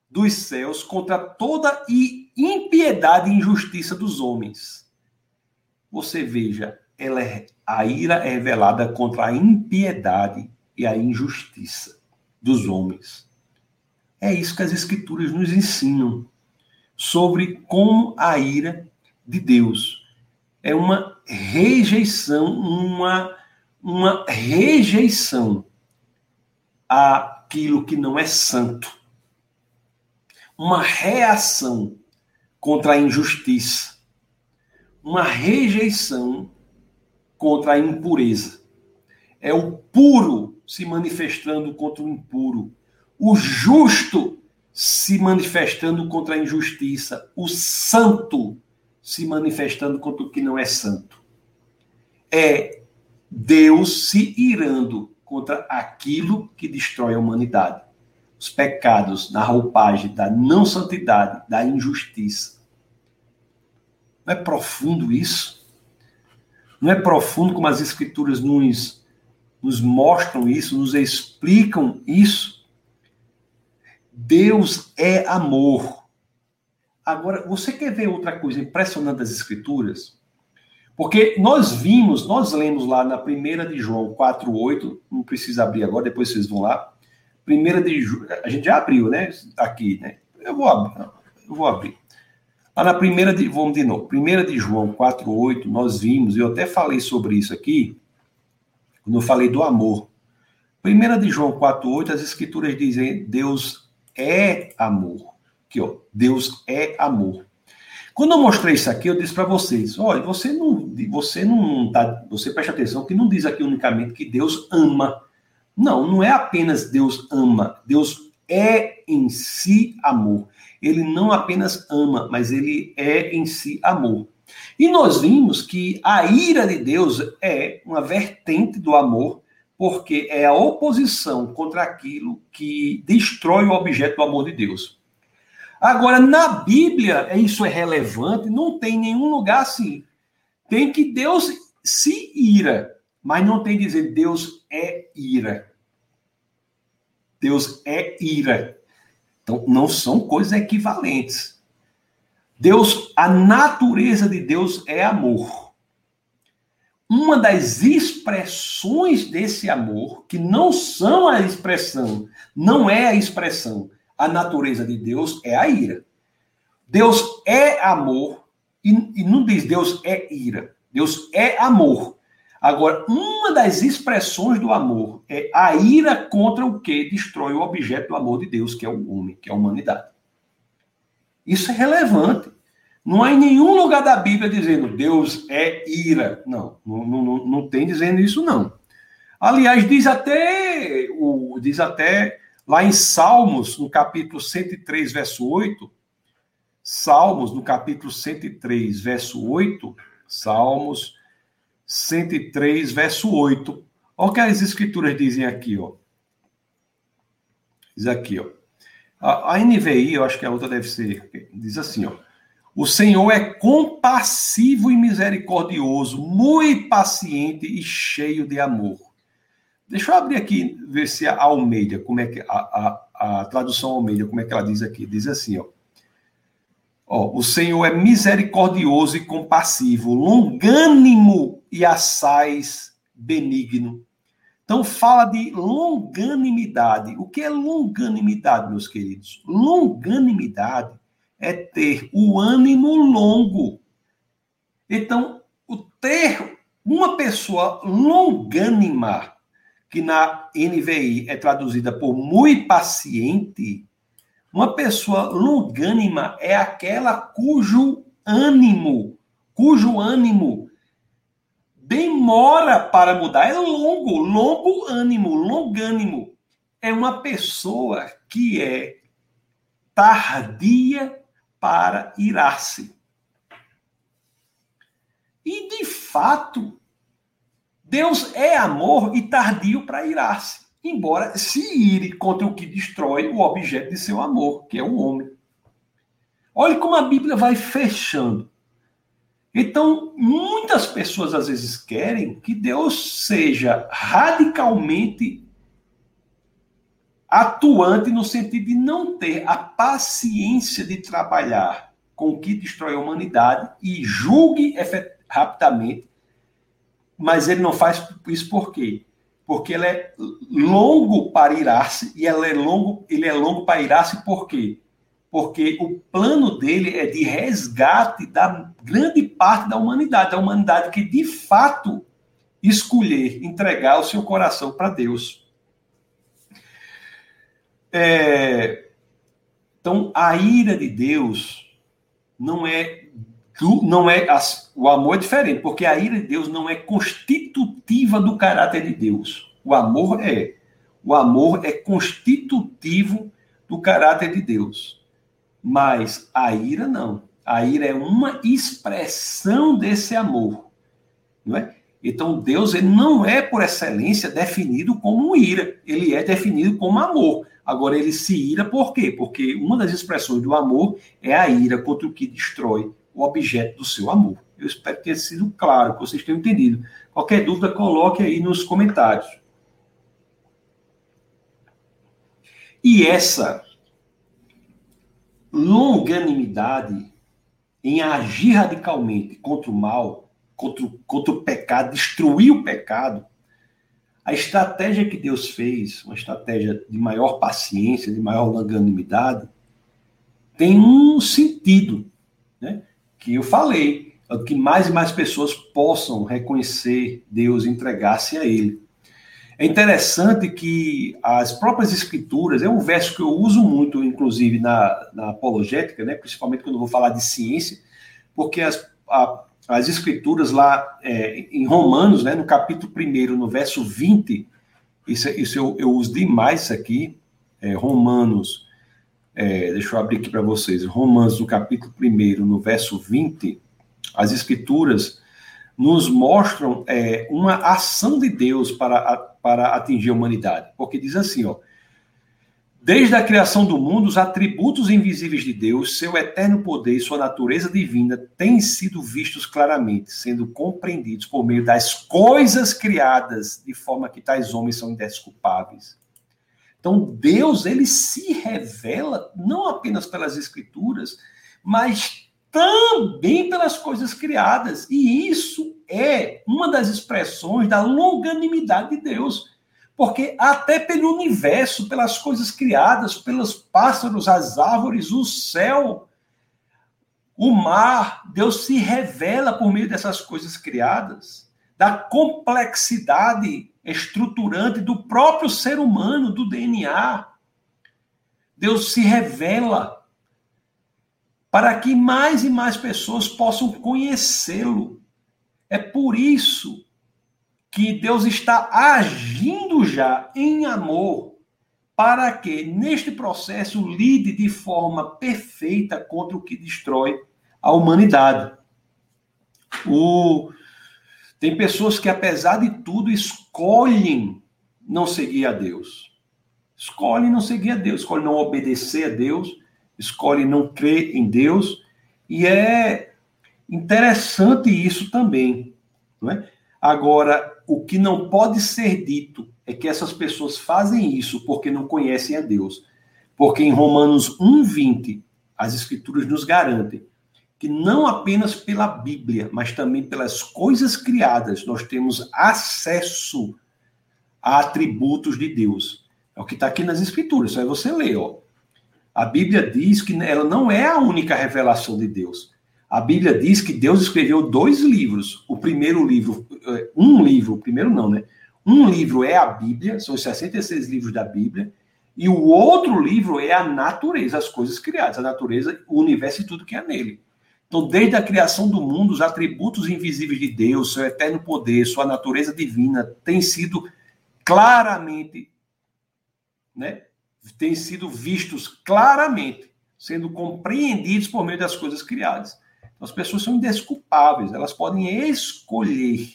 dos céus contra toda impiedade e injustiça dos homens. Você veja, ela é, a ira é revelada contra a impiedade e a injustiça dos homens. É isso que as Escrituras nos ensinam sobre como a ira de Deus é uma rejeição, uma, uma rejeição àquilo que não é santo. Uma reação contra a injustiça. Uma rejeição contra a impureza. É o puro se manifestando contra o impuro. O justo se manifestando contra a injustiça. O santo se manifestando contra o que não é santo. É Deus se irando contra aquilo que destrói a humanidade. Os pecados na roupagem da não santidade, da injustiça. Não é profundo isso? Não é profundo como as Escrituras nos, nos mostram isso, nos explicam isso? Deus é amor. Agora, você quer ver outra coisa impressionante das Escrituras? Porque nós vimos, nós lemos lá na primeira de João quatro, oito, não precisa abrir agora, depois vocês vão lá. primeira de João, a gente já abriu, né? Aqui, né? Eu vou abrir. Eu vou abrir. Lá na primeira de, vamos de novo. primeira de João quatro, oito, nós vimos, eu até falei sobre isso aqui, quando eu falei do amor. primeira de João quatro, oito, as Escrituras dizem: Deus é amor. Aqui, ó, Deus é amor. Quando eu mostrei isso aqui, eu disse para vocês: olha, você não, você não tá, você presta atenção que não diz aqui unicamente que Deus ama. Não, não é apenas Deus ama. Deus é em si amor. Ele não apenas ama, mas ele é em si amor. E nós vimos que a ira de Deus é uma vertente do amor, porque é a oposição contra aquilo que destrói o objeto do amor de Deus. Agora, na Bíblia, isso é relevante, não tem nenhum lugar assim. Tem que Deus se ira, mas não tem dizer Deus é ira. Deus é ira. Então, não são coisas equivalentes. Deus, a natureza de Deus é amor. Uma das expressões desse amor, que não são a expressão, não é a expressão, a natureza de Deus é a ira. Deus é amor, e, e não diz Deus é ira, Deus é amor. Agora, uma das expressões do amor é a ira contra o que destrói o objeto do amor de Deus, que é o homem, que é a humanidade. Isso é relevante. Não há em nenhum lugar da Bíblia dizendo Deus é ira. Não, não, não, não tem dizendo isso, não. Aliás, diz até, o, diz até lá em Salmos, no capítulo cento e três, verso oito. Salmos, no capítulo cento e três, verso oito. Salmos cento e três, verso oito. Olha o que as Escrituras dizem aqui, ó. Diz aqui, ó. A, a N V I, eu acho que a outra deve ser, diz assim, ó. O Senhor é compassivo e misericordioso, muito paciente e cheio de amor. Deixa eu abrir aqui, ver se a Almeida, como é que a, a, a tradução Almeida, como é que ela diz aqui? Diz assim, ó. Ó, o Senhor é misericordioso e compassivo, longânimo e assaz benigno. Então fala de longanimidade. O que é longanimidade, meus queridos? Longanimidade é ter o ânimo longo. Então, o ter uma pessoa longânima, que na N V I é traduzida por muito paciente, uma pessoa longânima é aquela cujo ânimo, cujo ânimo demora para mudar, é longo, longo ânimo, longânimo. É uma pessoa que é tardia para irar-se. E, de fato, Deus é amor e tardio para irar-se, embora se ire contra o que destrói o objeto de seu amor, que é o homem. Olha como a Bíblia vai fechando. Então, muitas pessoas às vezes querem que Deus seja radicalmente atuante no sentido de não ter a paciência de trabalhar com o que destrói a humanidade e julgue rapidamente, mas ele não faz isso por quê? Porque ele é longo para irar-se, e ele é longo, ele é longo para irar-se por quê? Porque o plano dele é de resgate da grande parte da humanidade, da humanidade que, de fato, escolher entregar o seu coração para Deus. É... Então, a ira de Deus não é... Não é o amor é diferente, porque a ira de Deus não é constitutiva do caráter de Deus. O amor é. O amor é constitutivo do caráter de Deus. Mas a ira não. A ira é uma expressão desse amor. Não é? Então, Deus ele não é, por excelência, definido como ira. Ele é definido como amor. Agora, ele se ira por quê? Porque uma das expressões do amor é a ira contra o que destrói o objeto do seu amor. Eu espero que tenha sido claro, que vocês tenham entendido. Qualquer dúvida, coloque aí nos comentários. E essa longanimidade em agir radicalmente contra o mal, contra, contra o pecado, destruir o pecado, a estratégia que Deus fez, uma estratégia de maior paciência, de maior longanimidade, tem um sentido, né? Que eu falei, que mais e mais pessoas possam reconhecer Deus e entregar-se a Ele. É interessante que as próprias escrituras, é um verso que eu uso muito, inclusive, na, na apologética, né? Principalmente quando eu vou falar de ciência, porque as, a, as escrituras lá é, em Romanos, né? No capítulo um, no verso vinte, isso, isso eu, eu uso demais isso aqui, é, Romanos, é, deixa eu abrir aqui para vocês, Romanos, no capítulo um, no verso vinte, as escrituras nos mostram é, uma ação de Deus para, para atingir a humanidade. Porque diz assim, ó, desde a criação do mundo, os atributos invisíveis de Deus, seu eterno poder e sua natureza divina têm sido vistos claramente, sendo compreendidos por meio das coisas criadas, de forma que tais homens são indesculpáveis. Então, Deus, ele se revela não apenas pelas Escrituras, mas também pelas coisas criadas. E isso é uma das expressões da longanimidade de Deus. Porque até pelo universo, pelas coisas criadas, pelos pássaros, as árvores, o céu, o mar, Deus se revela por meio dessas coisas criadas, da complexidade estruturante do próprio ser humano, do D N A. Deus se revela para que mais e mais pessoas possam conhecê-lo. É por isso que Deus está agindo já em amor, para que, neste processo, lide de forma perfeita contra o que destrói a humanidade. O... Tem pessoas que, apesar de tudo, escolhem não seguir a Deus. Escolhem não seguir a Deus, escolhem não obedecer a Deus, escolhe não crer em Deus, e é interessante isso também, não é? Agora, o que não pode ser dito é que essas pessoas fazem isso porque não conhecem a Deus, porque em Romanos um, vinte, as Escrituras nos garantem que não apenas pela Bíblia, mas também pelas coisas criadas, nós temos acesso a atributos de Deus. É o que está aqui nas Escrituras, só é você ler, ó. A Bíblia diz que ela não é a única revelação de Deus. A Bíblia diz que Deus escreveu dois livros. O primeiro livro, um livro, o primeiro não, né? Um livro é a Bíblia, são os sessenta e seis livros da Bíblia, e o outro livro é a natureza, as coisas criadas, a natureza, o universo e tudo que há nele. Então, desde a criação do mundo, os atributos invisíveis de Deus, seu eterno poder, sua natureza divina, têm sido claramente, né, têm sido vistos claramente, sendo compreendidos por meio das coisas criadas. Então, as pessoas são indesculpáveis, elas podem escolher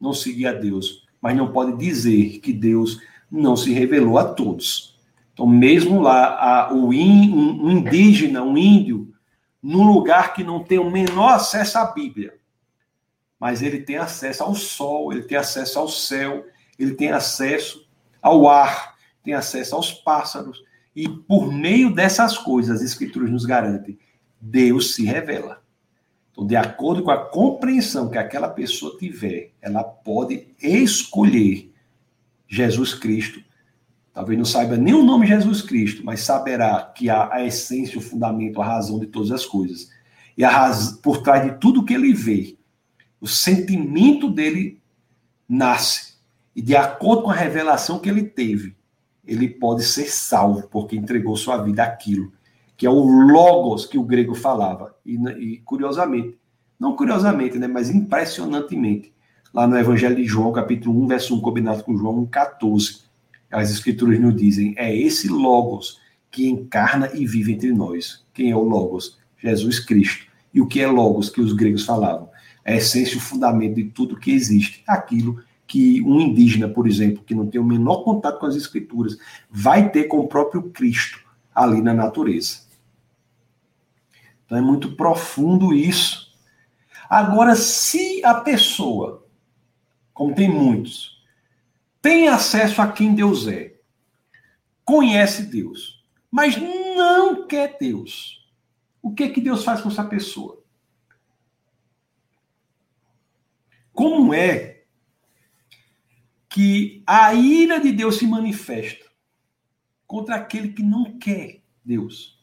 não seguir a Deus, mas não podem dizer que Deus não se revelou a todos. Então, mesmo lá, a, o in, um indígena, um índio, num lugar que não tem o menor acesso à Bíblia, mas ele tem acesso ao sol, ele tem acesso ao céu, ele tem acesso ao ar, tem acesso aos pássaros, e por meio dessas coisas, as Escrituras nos garantem, Deus se revela. Então, de acordo com a compreensão que aquela pessoa tiver, ela pode escolher Jesus Cristo. Talvez não saiba nem o nome Jesus Cristo, mas saberá que há a essência, o fundamento, a razão de todas as coisas. E a razão, por trás de tudo que ele vê, o sentimento dele nasce. E de acordo com a revelação que ele teve, ele pode ser salvo, porque entregou sua vida àquilo, que é o logos que o grego falava. E, e curiosamente, não curiosamente, né, mas impressionantemente, lá no Evangelho de João, capítulo um, verso um, combinado com João um, catorze, as Escrituras nos dizem, é esse Logos que encarna e vive entre nós. Quem é o Logos? Jesus Cristo. E o que é Logos que os gregos falavam? É a essência e o fundamento de tudo que existe. Aquilo que um indígena, por exemplo, que não tem o menor contato com as Escrituras, vai ter com o próprio Cristo ali na natureza. Então é muito profundo isso. Agora, se a pessoa, como tem muitos, tem acesso a quem Deus é, conhece Deus, mas não quer Deus. O que é que Deus faz com essa pessoa? Como é que a ira de Deus se manifesta contra aquele que não quer Deus?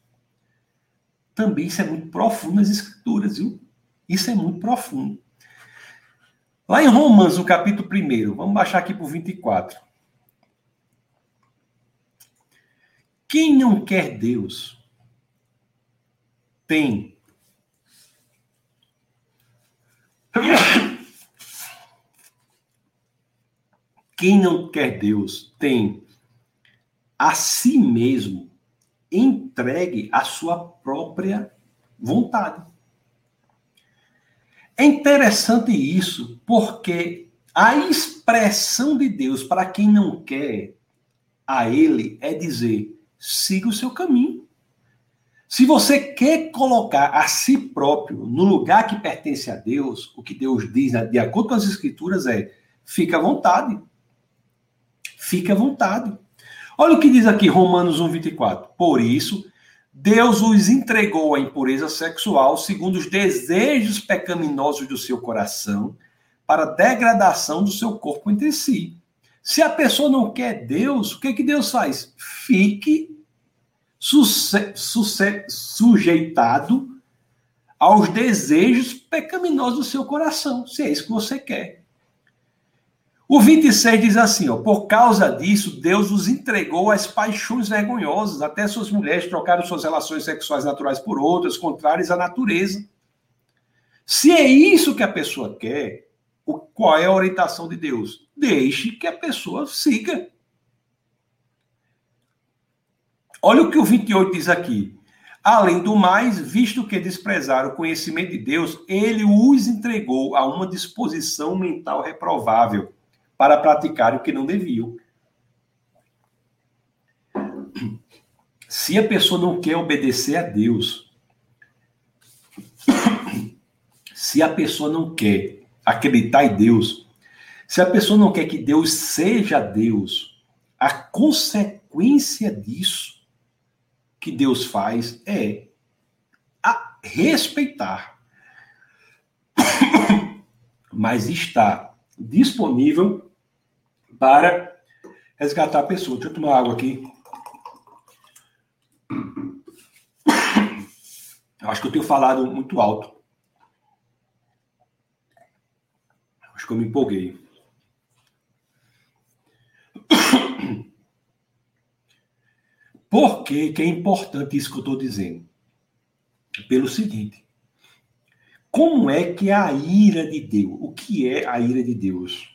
Também isso é muito profundo nas Escrituras, viu? Isso é muito profundo. Lá em Romanos, no capítulo um, vamos baixar aqui para o vinte e quatro. Quem não quer Deus tem... Quem não quer Deus tem a si mesmo entregue à sua própria vontade. É interessante isso, porque a expressão de Deus para quem não quer a ele é dizer, siga o seu caminho. Se você quer colocar a si próprio no lugar que pertence a Deus, o que Deus diz, de acordo com as Escrituras, é, fica à vontade. Fica à vontade. Olha o que diz aqui, Romanos um, vinte e quatro. Por isso... Deus os entregou à impureza sexual segundo os desejos pecaminosos do seu coração para a degradação do seu corpo entre si. Se a pessoa não quer Deus, o que, que Deus faz? Fique suce- suce- sujeitado aos desejos pecaminosos do seu coração, se é isso que você quer. O vinte e seis diz assim, ó, por causa disso, Deus os entregou às paixões vergonhosas, até suas mulheres trocaram suas relações sexuais naturais por outras, contrárias à natureza. Se é isso que a pessoa quer, qual é a orientação de Deus? Deixe que a pessoa siga. Olha o que o vinte e oito diz aqui. Além do mais, visto que desprezaram o conhecimento de Deus, ele os entregou a uma disposição mental reprovável, para praticar o que não deviam. Se a pessoa não quer obedecer a Deus, se a pessoa não quer acreditar em Deus, se a pessoa não quer que Deus seja Deus, a consequência disso que Deus faz é a respeitar. Mas está disponível para resgatar a pessoa. Deixa eu tomar água aqui. Eu acho que eu tenho falado muito alto. Acho que eu me empolguei. Por que que é importante isso que eu estou dizendo? Pelo seguinte, Como é que a ira de Deus? O que é a ira de Deus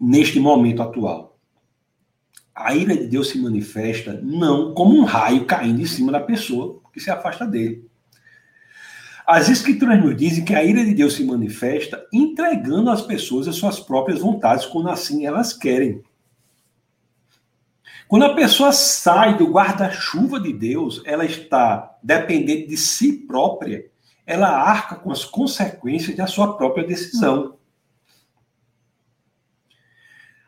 neste momento atual? A ira de Deus se manifesta não como um raio caindo em cima da pessoa que se afasta dele. As Escrituras nos dizem que a ira de Deus se manifesta entregando às pessoas as suas próprias vontades quando assim elas querem. Quando a pessoa sai do guarda-chuva de Deus, ela está dependente de si própria, ela arca com as consequências da sua própria decisão.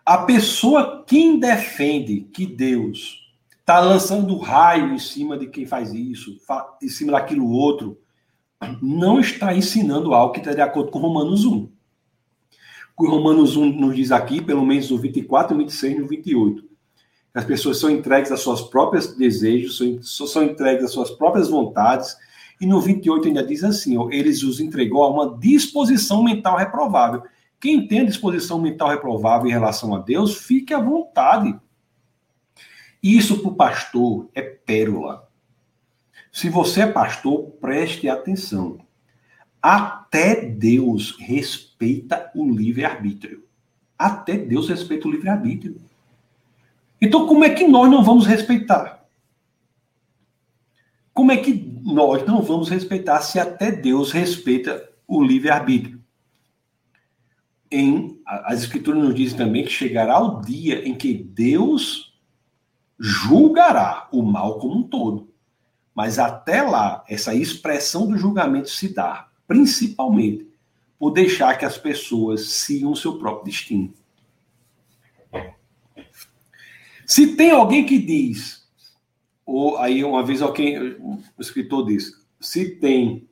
A pessoa quem defende que Deus está lançando raio em cima de quem faz isso, em cima daquilo outro, não está ensinando algo que está de acordo com Romanos um. O Romanos um nos diz aqui, pelo menos no vinte e quatro, vinte e seis e no vinte e oito, que as pessoas são entregues às suas próprias desejos, são, são entregues às suas próprias vontades, e no vinte e oito ainda diz assim, ó, eles os entregou a uma disposição mental reprovável. Quem tem a disposição mental reprovável em relação a Deus, fique à vontade. Isso para o pastor é pérola. Se você é pastor, preste atenção. Até Deus respeita o livre-arbítrio. Até Deus respeita o livre-arbítrio. Então, como é que nós não vamos respeitar? Como é que nós não vamos respeitar se até Deus respeita o livre-arbítrio? Em, as Escrituras nos dizem também que chegará o dia em que Deus julgará o mal como um todo. Mas até lá, essa expressão do julgamento se dá, principalmente, por deixar que as pessoas sigam o seu próprio destino. Se tem alguém que diz, ou aí uma vez alguém, o escritor disse, se tem,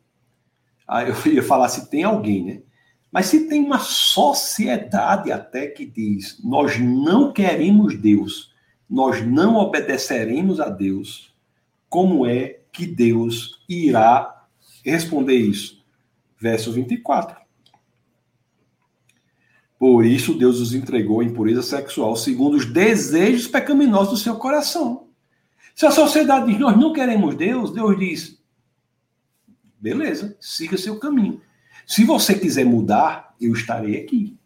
eu ia falar se tem alguém, né? Mas se tem uma sociedade até que diz, nós não queremos Deus, nós não obedeceremos a Deus, como é que Deus irá responder isso? Verso vinte e quatro. Por isso Deus os entregou à impureza sexual, segundo os desejos pecaminosos do seu coração. Se a sociedade diz, nós não queremos Deus, Deus diz, beleza, siga seu caminho. Se você quiser mudar, eu estarei aqui.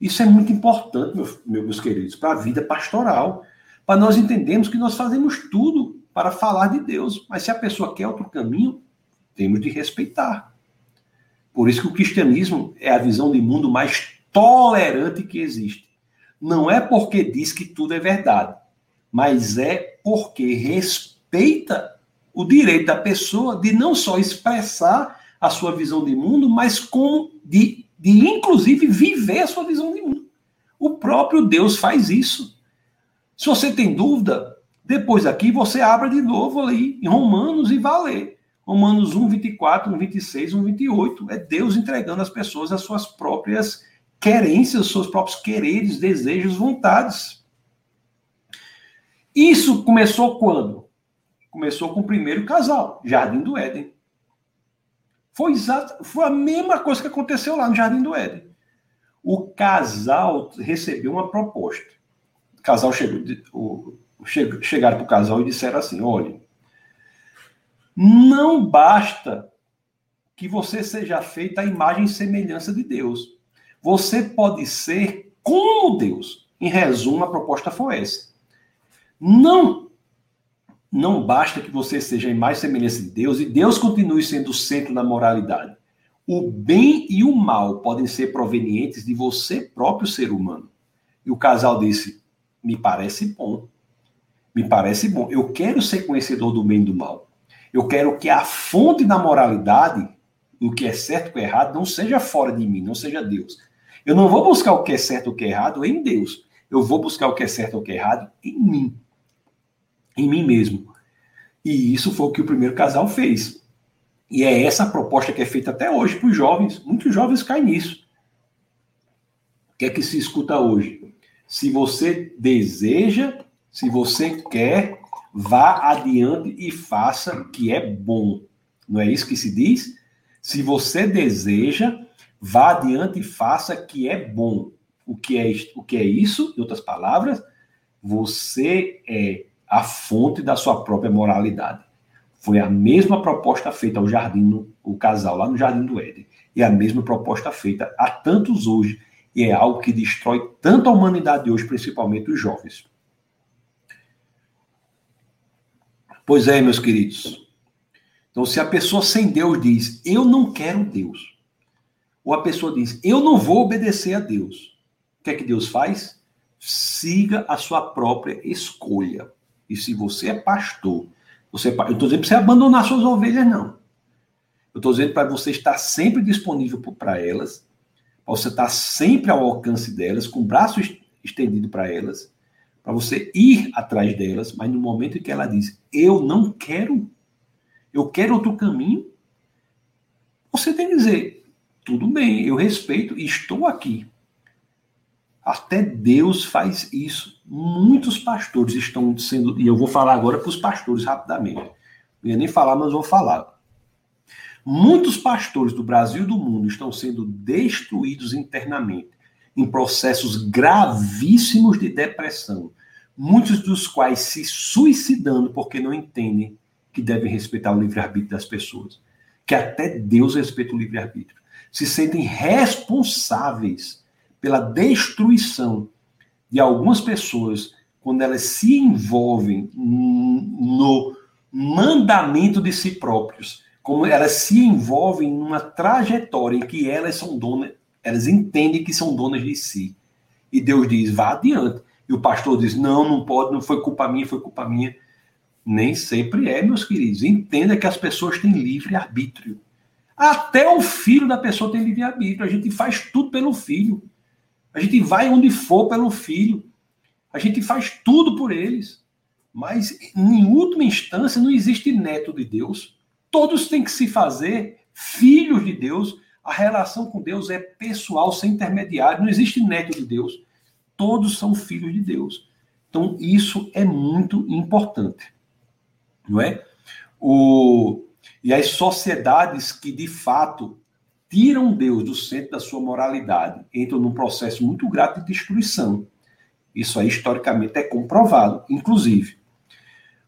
Isso é muito importante, meus, meus queridos, para a vida pastoral. Para nós entendermos que nós fazemos tudo para falar de Deus. Mas se a pessoa quer outro caminho, temos de respeitar. Por isso que o cristianismo é a visão de mundo mais tolerante que existe. Não é porque diz que tudo é verdade, mas é porque respeita o direito da pessoa de não só expressar a sua visão de mundo, mas com, de, de inclusive viver a sua visão de mundo. O próprio Deus faz isso. Se você tem dúvida, depois aqui você abra de novo ali em Romanos e vá ler. Romanos um, vinte e quatro, um, vinte e seis, um, vinte e oito. É Deus entregando às pessoas as suas próprias querências, os seus próprios quereres, desejos, vontades. Isso começou quando? Começou com o primeiro casal, Jardim do Éden. Foi, exato, foi a mesma coisa que aconteceu lá no Jardim do Éden. O casal recebeu uma proposta. O casal chegou, chegaram para o casal e disseram assim, olha, não basta que você seja feita a imagem e semelhança de Deus. Você pode ser como Deus. Em resumo, a proposta foi essa. Não, não basta que você seja a imagem e semelhança de Deus e Deus continue sendo o centro da moralidade. O bem e o mal podem ser provenientes de você próprio, ser humano. E o casal disse, Me parece bom. Me parece bom. Eu quero ser conhecedor do bem e do mal. Eu quero que a fonte da moralidade, o que é certo e o que é errado, não seja fora de mim, não seja Deus. Eu não vou buscar o que é certo e o que é errado em Deus. Eu vou buscar o que é certo e o que é errado em mim. Em mim mesmo. E isso foi o que o primeiro casal fez. E é essa a proposta que é feita até hoje para os jovens. Muitos jovens caem nisso. O que é que se escuta hoje? Se você deseja, se você quer, vá adiante e faça o que é bom. Não é isso que se diz? Se você deseja, vá adiante e faça o que é bom. O que é, o que é isso? Em outras palavras, você é a fonte da sua própria moralidade. Foi a mesma proposta feita ao jardim, no, o casal lá no Jardim do Éden. E a mesma proposta feita a tantos hoje. E é algo que destrói tanto a humanidade hoje, principalmente os jovens. Pois é, meus queridos. Então, se a pessoa sem Deus diz, eu não quero Deus, ou a pessoa diz, eu não vou obedecer a Deus, o que é que Deus faz? Siga a sua própria escolha. E se você é pastor, você, eu não estou dizendo para você abandonar suas ovelhas, não. Eu estou dizendo para você estar sempre disponível para elas, para você estar sempre ao alcance delas, com o braço estendido para elas, para você ir atrás delas, mas no momento em que ela diz, eu não quero, eu quero outro caminho, você tem que dizer, tudo bem, eu respeito e estou aqui. Até Deus faz isso. Muitos pastores estão sendo, e eu vou falar agora para os pastores rapidamente, não ia nem falar, mas vou falar. Muitos pastores do Brasil e do mundo estão sendo destruídos internamente, em processos gravíssimos de depressão, muitos dos quais se suicidando porque não entendem que devem respeitar o livre-arbítrio das pessoas, que até Deus respeita o livre-arbítrio, se sentem responsáveis pela destruição de algumas pessoas quando elas se envolvem no mandamento de si próprios, como elas se envolvem em uma trajetória em que elas são donas, elas entendem que são donas de si. E Deus diz, vá adiante. E o pastor diz, não, não pode, não foi culpa minha, foi culpa minha. Nem sempre é, meus queridos. Entenda que as pessoas têm livre-arbítrio. Até o filho da pessoa tem livre-arbítrio. A gente faz tudo pelo filho. A gente vai onde for pelo filho. A gente faz tudo por eles. Mas, em última instância, não existe neto de Deus. Todos têm que se fazer filhos de Deus. A relação com Deus é pessoal, sem intermediário. Não existe neto de Deus. Todos são filhos de Deus. Então, isso é muito importante. Não é? O... E as sociedades que, de fato, tiram Deus do centro da sua moralidade entram num processo muito grave de destruição. Isso aí, historicamente, é comprovado, inclusive.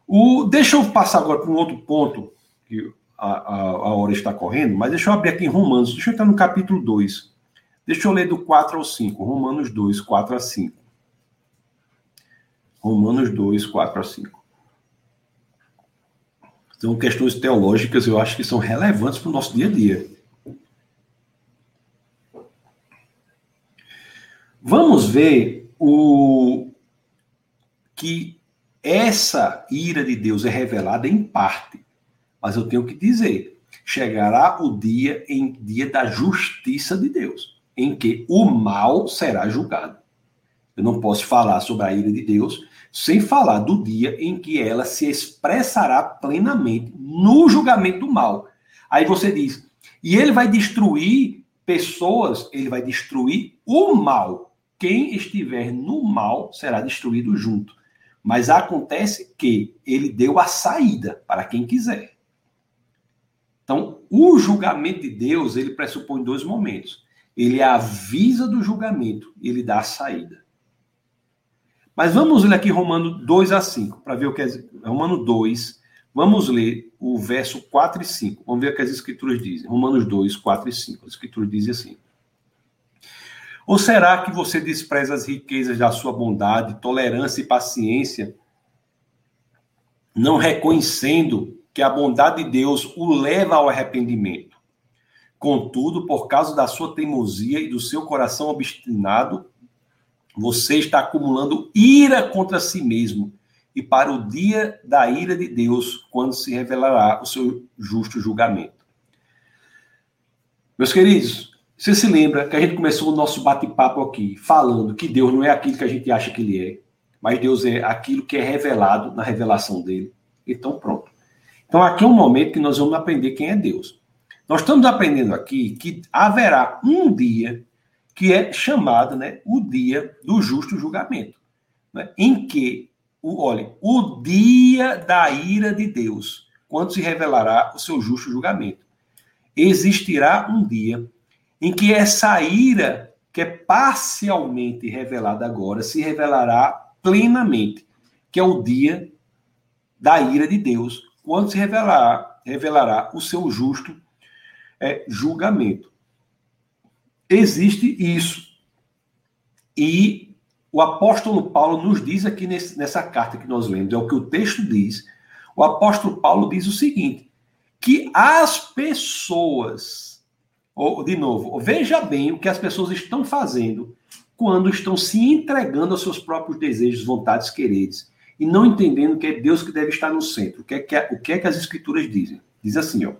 O... Deixa eu passar agora para um outro ponto, que a, a, a hora está correndo, mas deixa eu abrir aqui em Romanos. Deixa eu entrar no capítulo dois. Deixa eu ler do quatro ao cinco. Romanos dois, quatro a cinco. Romanos dois, quatro a cinco. Então, questões teológicas eu acho que são relevantes para o nosso dia a dia. Vamos ver o... que essa ira de Deus é revelada em parte. Mas eu tenho que dizer, chegará o dia em dia da justiça de Deus, em que o mal será julgado. Eu não posso falar sobre a ira de Deus sem falar do dia em que ela se expressará plenamente no julgamento do mal. Aí você diz, e ele vai destruir pessoas, ele vai destruir o mal. Quem estiver no mal será destruído junto. Mas acontece que ele deu a saída para quem quiser. Então, o julgamento de Deus, ele pressupõe dois momentos. Ele avisa do julgamento e ele dá a saída. Mas vamos ler aqui Romanos dois a cinco, para ver o que é... Romanos dois, vamos ler o verso quatro e cinco. Vamos ver o que as escrituras dizem. Romanos dois, quatro e cinco. As escrituras dizem assim. Ou será que você despreza as riquezas da sua bondade, tolerância e paciência, não reconhecendo que a bondade de Deus o leva ao arrependimento. Contudo, por causa da sua teimosia e do seu coração obstinado, você está acumulando ira contra si mesmo e para o dia da ira de Deus, quando se revelará o seu justo julgamento. Meus queridos, você se lembra que a gente começou o nosso bate-papo aqui, falando que Deus não é aquilo que a gente acha que ele é, mas Deus é aquilo que é revelado na revelação dele. Então, pronto. Então, aqui é um momento que nós vamos aprender quem é Deus. Nós estamos aprendendo aqui que haverá um dia que é chamado, né, o dia do justo julgamento, né, em que, o, olha, o dia da ira de Deus, quando se revelará o seu justo julgamento. Existirá um dia em que essa ira, que é parcialmente revelada agora, se revelará plenamente, que é o dia da ira de Deus, quando se revelar, revelará o seu justo é, julgamento. Existe isso. E o apóstolo Paulo nos diz aqui nesse, nessa carta que nós lemos, é o que o texto diz, o apóstolo Paulo diz o seguinte, que as pessoas, ou, de novo, veja bem o que as pessoas estão fazendo quando estão se entregando aos seus próprios desejos, vontades, quereres, e não entendendo que é Deus que deve estar no centro. O que é que, o que, é que as escrituras dizem? Diz assim, ó.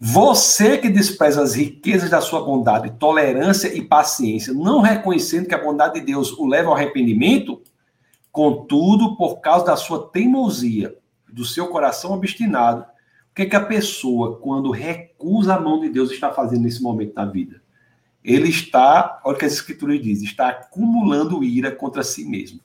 Você que despreza as riquezas da sua bondade, tolerância e paciência, não reconhecendo que a bondade de Deus o leva ao arrependimento, contudo, por causa da sua teimosia, do seu coração obstinado, o que é que a pessoa, quando recusa a mão de Deus, está fazendo nesse momento da vida? Ele está, olha o que as escrituras dizem, está acumulando ira contra si mesmo.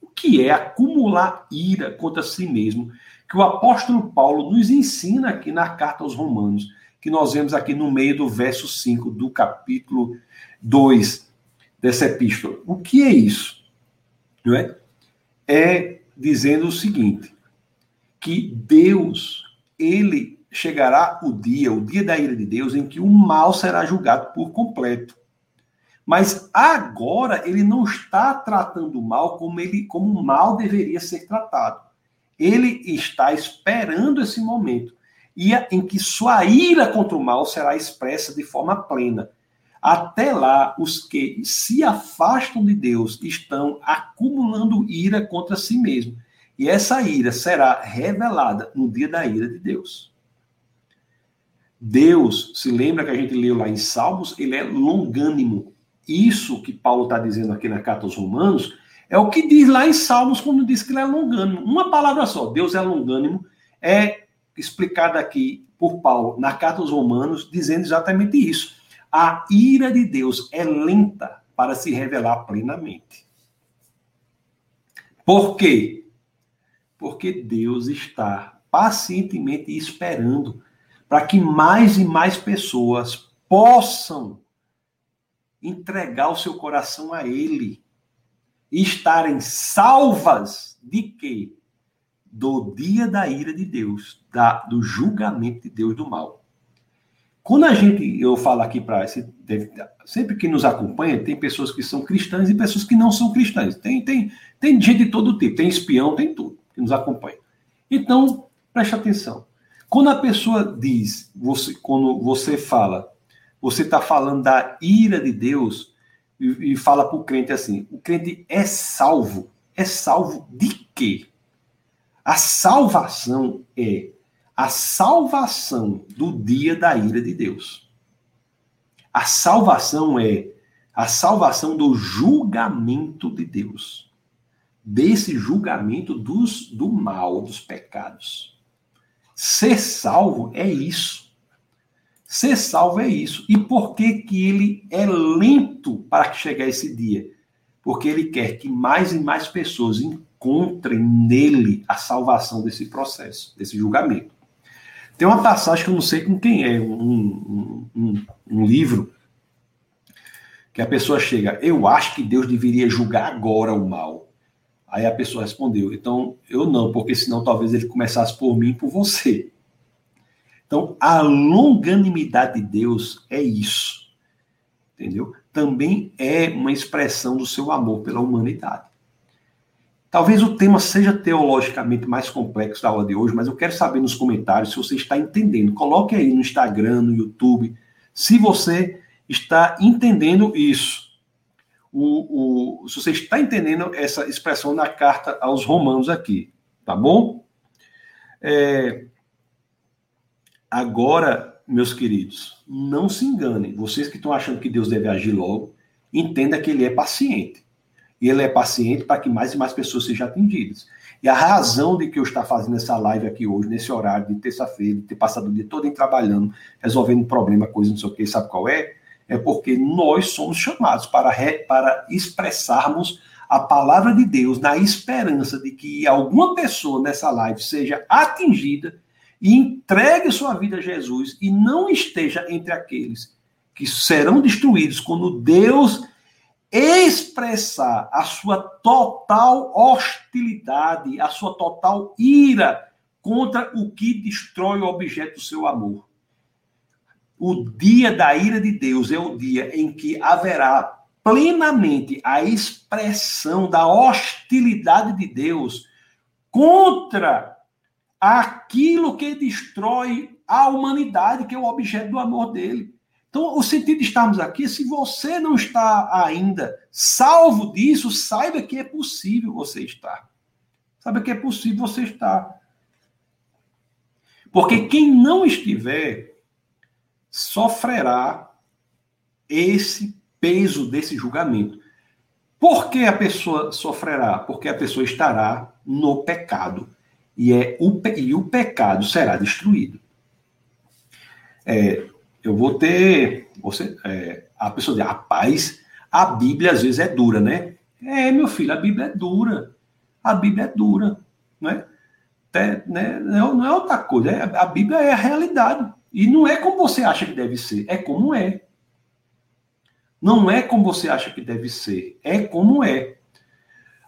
O que é acumular ira contra si mesmo? Que o apóstolo Paulo nos ensina aqui na carta aos Romanos, que nós vemos aqui no meio do verso cinco do capítulo dois dessa epístola. O que é isso? Não é? É dizendo o seguinte, que Deus, ele chegará o dia, o dia da ira de Deus, em que o mal será julgado por completo. Mas agora ele não está tratando o mal como, ele, como o mal deveria ser tratado. Ele está esperando esse momento em que sua ira contra o mal será expressa de forma plena. Até lá, os que se afastam de Deus estão acumulando ira contra si mesmo. E essa ira será revelada no dia da ira de Deus. Deus, se lembra que a gente leu lá em Salmos, ele é longânimo. Isso que Paulo está dizendo aqui na carta aos Romanos é o que diz lá em Salmos quando diz que ele é longânimo. Uma palavra só, Deus é longânimo, é explicado aqui por Paulo na carta aos Romanos, dizendo exatamente isso. A ira de Deus é lenta para se revelar plenamente. Por quê? Porque Deus está pacientemente esperando para que mais e mais pessoas possam entregar o seu coração a ele e estarem salvas de quê? Do dia da ira de Deus, da, do julgamento de Deus do mal. Quando a gente, eu falo aqui para... Sempre que nos acompanha, tem pessoas que são cristãs e pessoas que não são cristãs. Tem, tem, tem gente de todo tipo, tem espião, tem tudo que nos acompanha. Então, preste atenção. Quando a pessoa diz, você, quando você fala, você está falando da ira de Deus e, e fala para o crente assim, o crente é salvo. É salvo de quê? A salvação é a salvação do dia da ira de Deus. A salvação é a salvação do julgamento de Deus. Desse julgamento dos, do mal, dos pecados. Ser salvo é isso. Ser salvo é isso. E por que que ele é lento para chegar esse dia? Porque ele quer que mais e mais pessoas encontrem nele a salvação desse processo, desse julgamento. Tem uma passagem que eu não sei com quem é, um, um, um, um livro, que a pessoa chega, eu acho que Deus deveria julgar agora o mal. Aí a pessoa respondeu, então, eu não, porque senão talvez ele começasse por mim e por você. Então, a longanimidade de Deus é isso. Entendeu? Também é uma expressão do seu amor pela humanidade. Talvez o tema seja teologicamente mais complexo da aula de hoje, mas eu quero saber nos comentários se você está entendendo. Coloque aí no Instagram, no YouTube, se você está entendendo isso. O, o, se você está entendendo essa expressão na carta aos Romanos aqui, tá bom? É, agora, meus queridos, não se enganem. Vocês que estão achando que Deus deve agir logo, entenda que ele é paciente. E ele é paciente para que mais e mais pessoas sejam atendidas. E a razão de que eu estar fazendo essa live aqui hoje, nesse horário de terça-feira, de ter passado o dia todo trabalhando, resolvendo problema, coisa, não sei o que, sabe qual é? É porque nós somos chamados para, re, para expressarmos a palavra de Deus na esperança de que alguma pessoa nessa live seja atingida e entregue sua vida a Jesus e não esteja entre aqueles que serão destruídos quando Deus expressar a sua total hostilidade, a sua total ira contra o que destrói o objeto do seu amor. O dia da ira de Deus é o dia em que haverá plenamente a expressão da hostilidade de Deus contra aquilo que destrói a humanidade, que é o objeto do amor dele. Então, o sentido de estarmos aqui, se você não está ainda salvo disso, saiba que é possível você estar. Saiba que é possível você estar. Porque quem não estiver, sofrerá esse peso desse julgamento. Por que a pessoa sofrerá? Porque a pessoa estará no pecado. E, é o, pe... e o pecado será destruído. É, eu vou ter... Você, é, a pessoa diz, rapaz, a Bíblia às vezes é dura, né? É, meu filho, a Bíblia é dura. A Bíblia é dura, né? É, né? Não é outra coisa. É, a Bíblia é a realidade. E não é como você acha que deve ser. É como é. Não é como você acha que deve ser. É como é.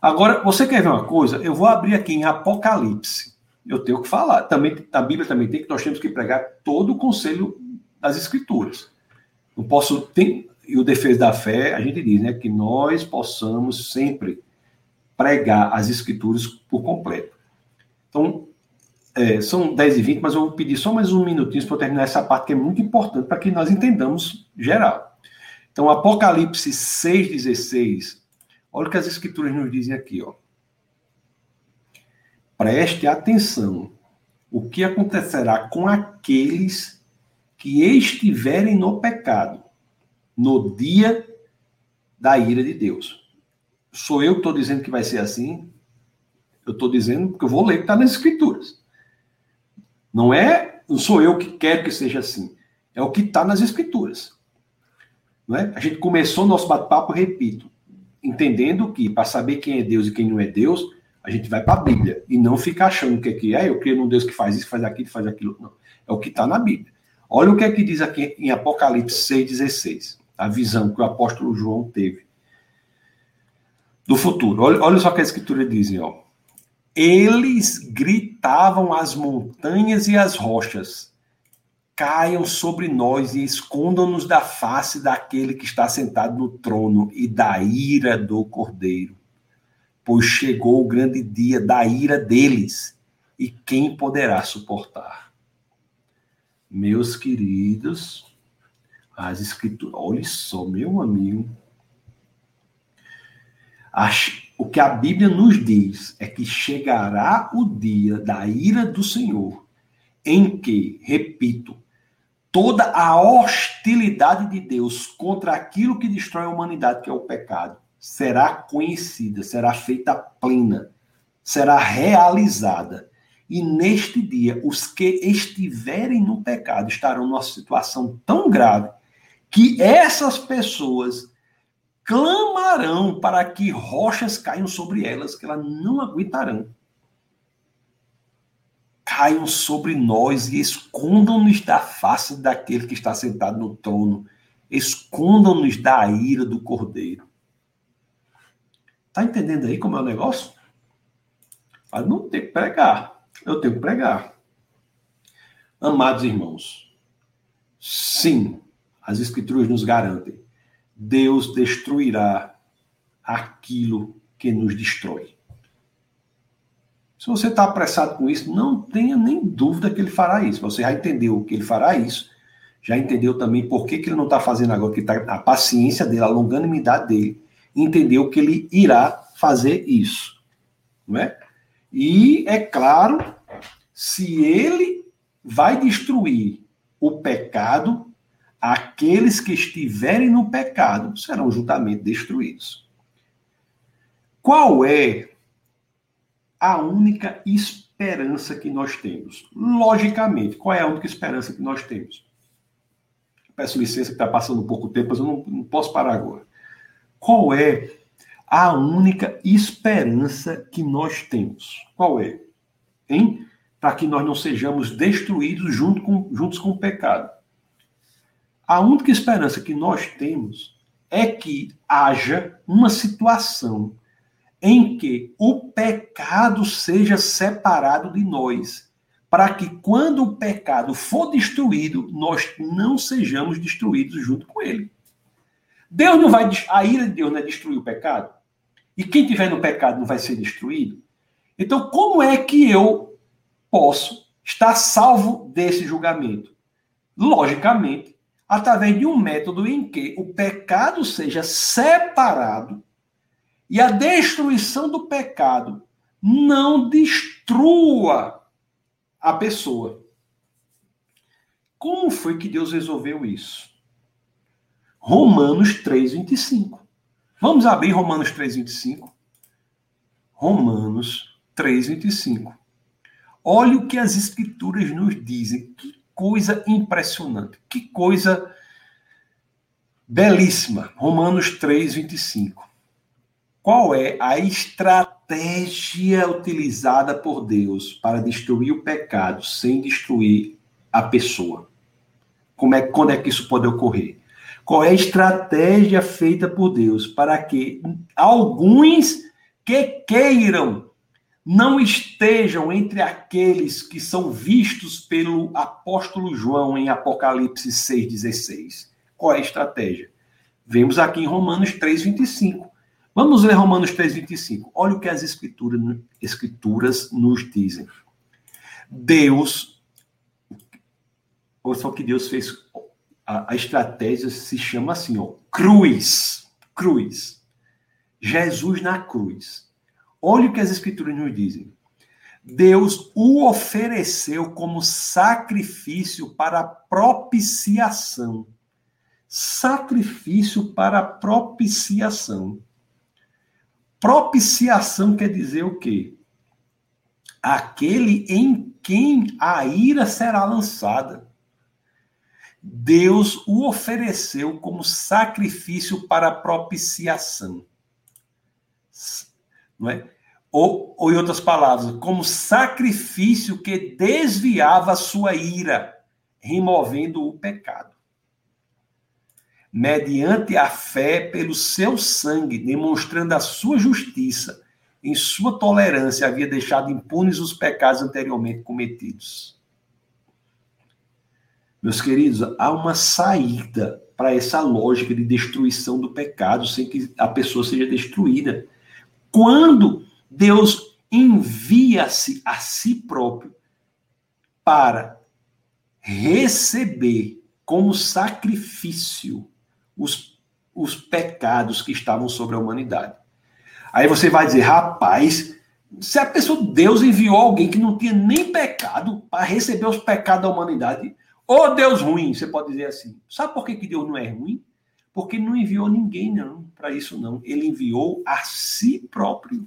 Agora, você quer ver uma coisa? Eu vou abrir aqui em Apocalipse. Eu tenho que falar. Também, a Bíblia também tem que... Nós temos que pregar todo o conselho das Escrituras. Não posso... Tem, e o Defesa da Fé, a gente diz, né, que nós possamos sempre pregar as Escrituras por completo. Então, é, são dez e vinte, mas eu vou pedir só mais um minutinho para eu terminar essa parte que é muito importante para que nós entendamos geral. Então, Apocalipse seis, dezesseis... Olha o que as Escrituras nos dizem aqui, ó. Preste atenção. O que acontecerá com aqueles que estiverem no pecado no dia da ira de Deus? Sou eu que estou dizendo que vai ser assim? Eu estou dizendo porque eu vou ler o que está nas Escrituras. Não é, não sou eu que quero que seja assim. É o que está nas Escrituras. Não é? A gente começou o nosso bate-papo, repito, entendendo que, para saber quem é Deus e quem não é Deus, a gente vai para a Bíblia e não fica achando que é que é, eu creio num Deus que faz isso, faz aquilo, faz aquilo. Não. É o que está na Bíblia. Olha o que é que diz aqui em Apocalipse seis, dezesseis, a visão que o apóstolo João teve do futuro. Olha, olha só o que a Escritura diz, ó. Eles gritavam às montanhas e às rochas: caiam sobre nós e escondam-nos da face daquele que está sentado no trono e da ira do Cordeiro. Pois chegou o grande dia da ira deles, e quem poderá suportar? Meus queridos, as Escrituras... Olha só, meu amigo. O que a Bíblia nos diz é que chegará o dia da ira do Senhor, em que, repito, toda a hostilidade de Deus contra aquilo que destrói a humanidade, que é o pecado, será conhecida, será feita plena, será realizada. E neste dia, os que estiverem no pecado estarão numa situação tão grave que essas pessoas clamarão para que rochas caiam sobre elas, que elas não aguentarão. Caiam sobre nós e escondam-nos da face daquele que está sentado no trono. Escondam-nos da ira do Cordeiro. Está entendendo aí como é o negócio? Mas não tem que pregar. Eu tenho que pregar. Amados irmãos, sim, as Escrituras nos garantem: Deus destruirá aquilo que nos destrói. Se você está apressado com isso, não tenha nem dúvida que ele fará isso. Você já entendeu que ele fará isso, já entendeu também por que, que ele não está fazendo agora, que tá, a paciência dele, a longanimidade dele, entendeu que ele irá fazer isso. Não é? E, é claro, se ele vai destruir o pecado, aqueles que estiverem no pecado serão juntamente destruídos. Qual é a única esperança que nós temos? Logicamente, qual é a única esperança que nós temos? Peço licença que está passando um pouco tempo, mas eu não, não posso parar agora. Qual é a única esperança que nós temos? Qual é? Hein? Para que nós não sejamos destruídos junto com, juntos com o pecado. A única esperança que nós temos é que haja uma situação em que o pecado seja separado de nós, para que quando o pecado for destruído, nós não sejamos destruídos junto com ele. Deus não vai, a ira de Deus não é destruir o pecado? E quem estiver no pecado não vai ser destruído? Então, como é que eu posso estar salvo desse julgamento? Logicamente, através de um método em que o pecado seja separado e a destruição do pecado não destrua a pessoa. Como foi que Deus resolveu isso? Romanos três, vinte e cinco. Vamos abrir Romanos três, vinte e cinco. Romanos três, vinte e cinco. Olha o que as Escrituras nos dizem. Que coisa impressionante. Que coisa belíssima. Romanos três, vinte e cinco. Qual é a estratégia utilizada por Deus para destruir o pecado sem destruir a pessoa? Como é, quando é que isso pode ocorrer? Qual é a estratégia feita por Deus para que alguns que queiram não estejam entre aqueles que são vistos pelo apóstolo João em Apocalipse seis, dezesseis? Qual é a estratégia? Vemos aqui em Romanos três, vinte e cinco. Vamos ler Romanos três, vinte e cinco. Olha o que as escrituras, escrituras nos dizem. Deus, olha só o que Deus fez. A estratégia se chama assim, ó, cruz, cruz. Jesus na cruz. Olha o que as Escrituras nos dizem. Deus o ofereceu como sacrifício para propiciação. Sacrifício para propiciação. Propiciação quer dizer o quê? Aquele em quem a ira será lançada. Deus o ofereceu como sacrifício para propiciação. Não é? Ou, ou, em outras palavras, como sacrifício que desviava a sua ira, removendo o pecado. Mediante a fé pelo seu sangue, demonstrando a sua justiça, em sua tolerância, havia deixado impunes os pecados anteriormente cometidos. Meus queridos, há uma saída para essa lógica de destruição do pecado sem que a pessoa seja destruída. Quando Deus envia-se a si próprio para receber como sacrifício os, os pecados que estavam sobre a humanidade. Aí você vai dizer, rapaz... Se a pessoa, Deus enviou alguém que não tinha nem pecado para receber os pecados da humanidade... Ô Deus ruim, você pode dizer assim. Sabe por que Deus não é ruim? Porque não enviou ninguém, não, para isso não. Ele enviou a si próprio.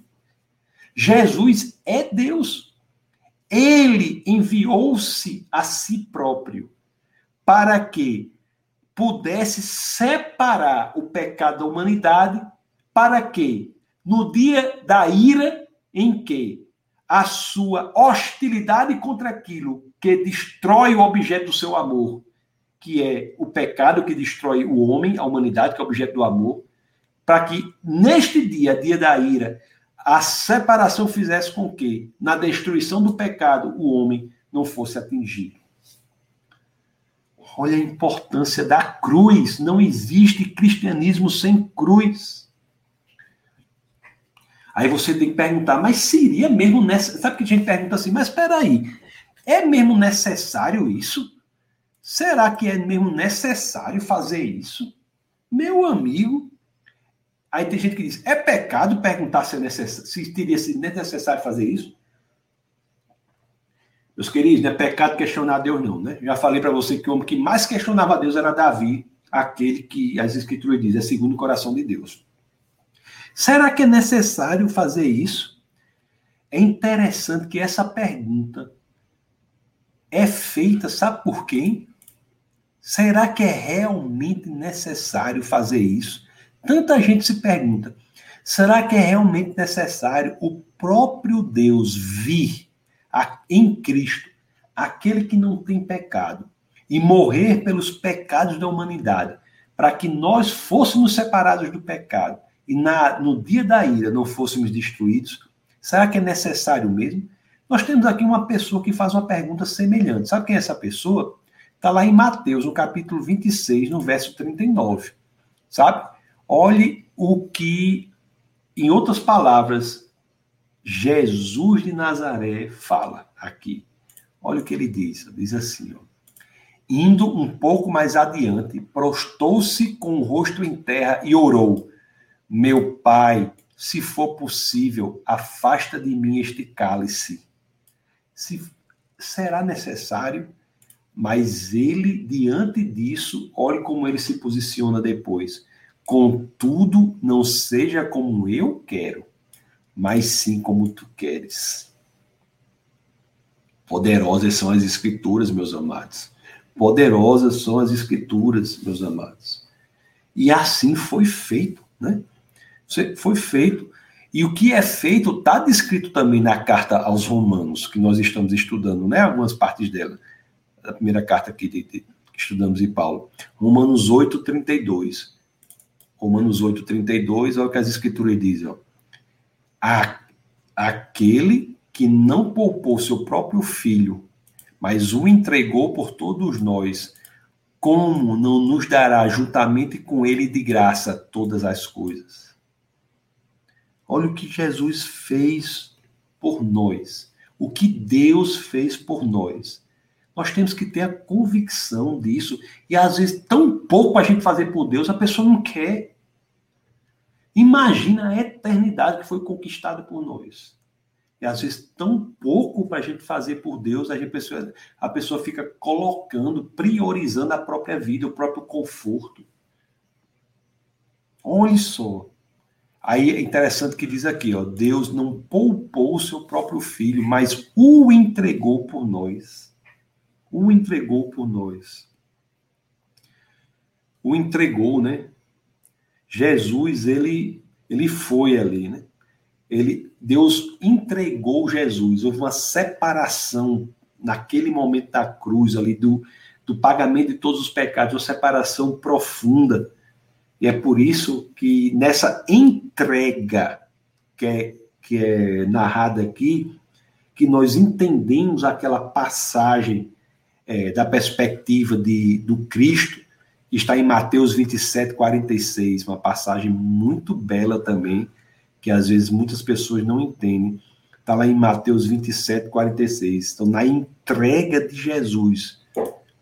Jesus é Deus. Ele enviou-se a si próprio para que pudesse separar o pecado da humanidade, para que no dia da ira em que a sua hostilidade contra aquilo que destrói o objeto do seu amor, que é o pecado que destrói o homem, a humanidade, que é o objeto do amor, para que neste dia, dia da ira, a separação fizesse com que, na destruição do pecado, o homem não fosse atingido. Olha a importância da cruz. Não existe cristianismo sem cruz. Aí você tem que perguntar, mas seria mesmo necessário? Sabe que a gente pergunta assim, mas espera aí, é mesmo necessário isso? Será que é mesmo necessário fazer isso? Meu amigo, aí tem gente que diz, é pecado perguntar se, é necess... se teria sido necessário fazer isso? Meus queridos, não é pecado questionar a Deus não, né? Já falei para você que o homem que mais questionava a Deus era Davi, aquele que as escrituras dizem, é segundo o coração de Deus. Será que é necessário fazer isso? É interessante que essa pergunta é feita, sabe por quem? Será que é realmente necessário fazer isso? Tanta gente se pergunta, será que é realmente necessário o próprio Deus vir em Cristo, aquele que não tem pecado, e morrer pelos pecados da humanidade, para que nós fôssemos separados do pecado e na, no dia da ira não fôssemos destruídos, será que é necessário mesmo? Nós temos aqui uma pessoa que faz uma pergunta semelhante. Sabe quem é essa pessoa? Está lá em Mateus, no capítulo vinte e seis, no verso trinta e nove. Sabe? Olhe o que, em outras palavras, Jesus de Nazaré fala aqui. Olha o que ele diz. Diz assim, ó. Indo um pouco mais adiante, prostou-se com o rosto em terra e orou. Meu Pai, se for possível, afasta de mim este cálice. Se, será necessário, mas ele, diante disso, olhe como ele se posiciona depois. Contudo, não seja como eu quero, mas sim como tu queres. Poderosas são as escrituras, meus amados. Poderosas são as escrituras, meus amados. E assim foi feito, né? Foi feito. E o que é feito está descrito também na carta aos Romanos, que nós estamos estudando, né? Algumas partes dela. A primeira carta que estudamos em Paulo. Romanos oito, trinta e dois. Romanos oito, trinta e dois, olha o que as escrituras dizem. Ó. A, aquele que não poupou seu próprio filho, mas o entregou por todos nós, como não nos dará juntamente com ele de graça todas as coisas? Olha o que Jesus fez por nós. O que Deus fez por nós. Nós temos que ter a convicção disso. E, às vezes, tão pouco a gente fazer por Deus, a pessoa não quer. Imagina a eternidade que foi conquistada por nós. E, às vezes, tão pouco para a gente fazer por Deus, a, gente, a, pessoa, a pessoa fica colocando, priorizando a própria vida, o próprio conforto. Olha só. Aí é interessante que diz aqui, ó, Deus não poupou o seu próprio filho, mas o entregou por nós. O entregou por nós. O entregou, né? Jesus, ele, ele foi ali, né? Ele, Deus entregou Jesus. Houve uma separação naquele momento da cruz ali, do, do pagamento de todos os pecados, uma separação profunda. E é por isso que nessa entrega que é, que é narrada aqui, que nós entendemos aquela passagem É, da perspectiva de, do Cristo, está em Mateus vinte e sete, quarenta e seis, uma passagem muito bela também, que às vezes muitas pessoas não entendem. Está lá em Mateus vinte e sete, quarenta e seis. Então, na entrega de Jesus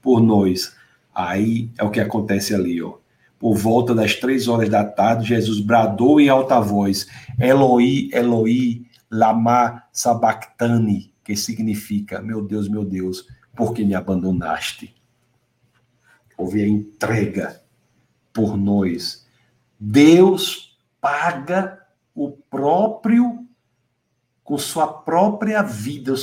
por nós, aí é o que acontece ali, ó. Por volta das três horas da tarde, Jesus bradou em alta voz, Eloi, Eloi, lama sabachthani, que significa, meu Deus, meu Deus, porque me abandonaste. Houve a entrega por nós. Deus paga o próprio, com sua própria vida,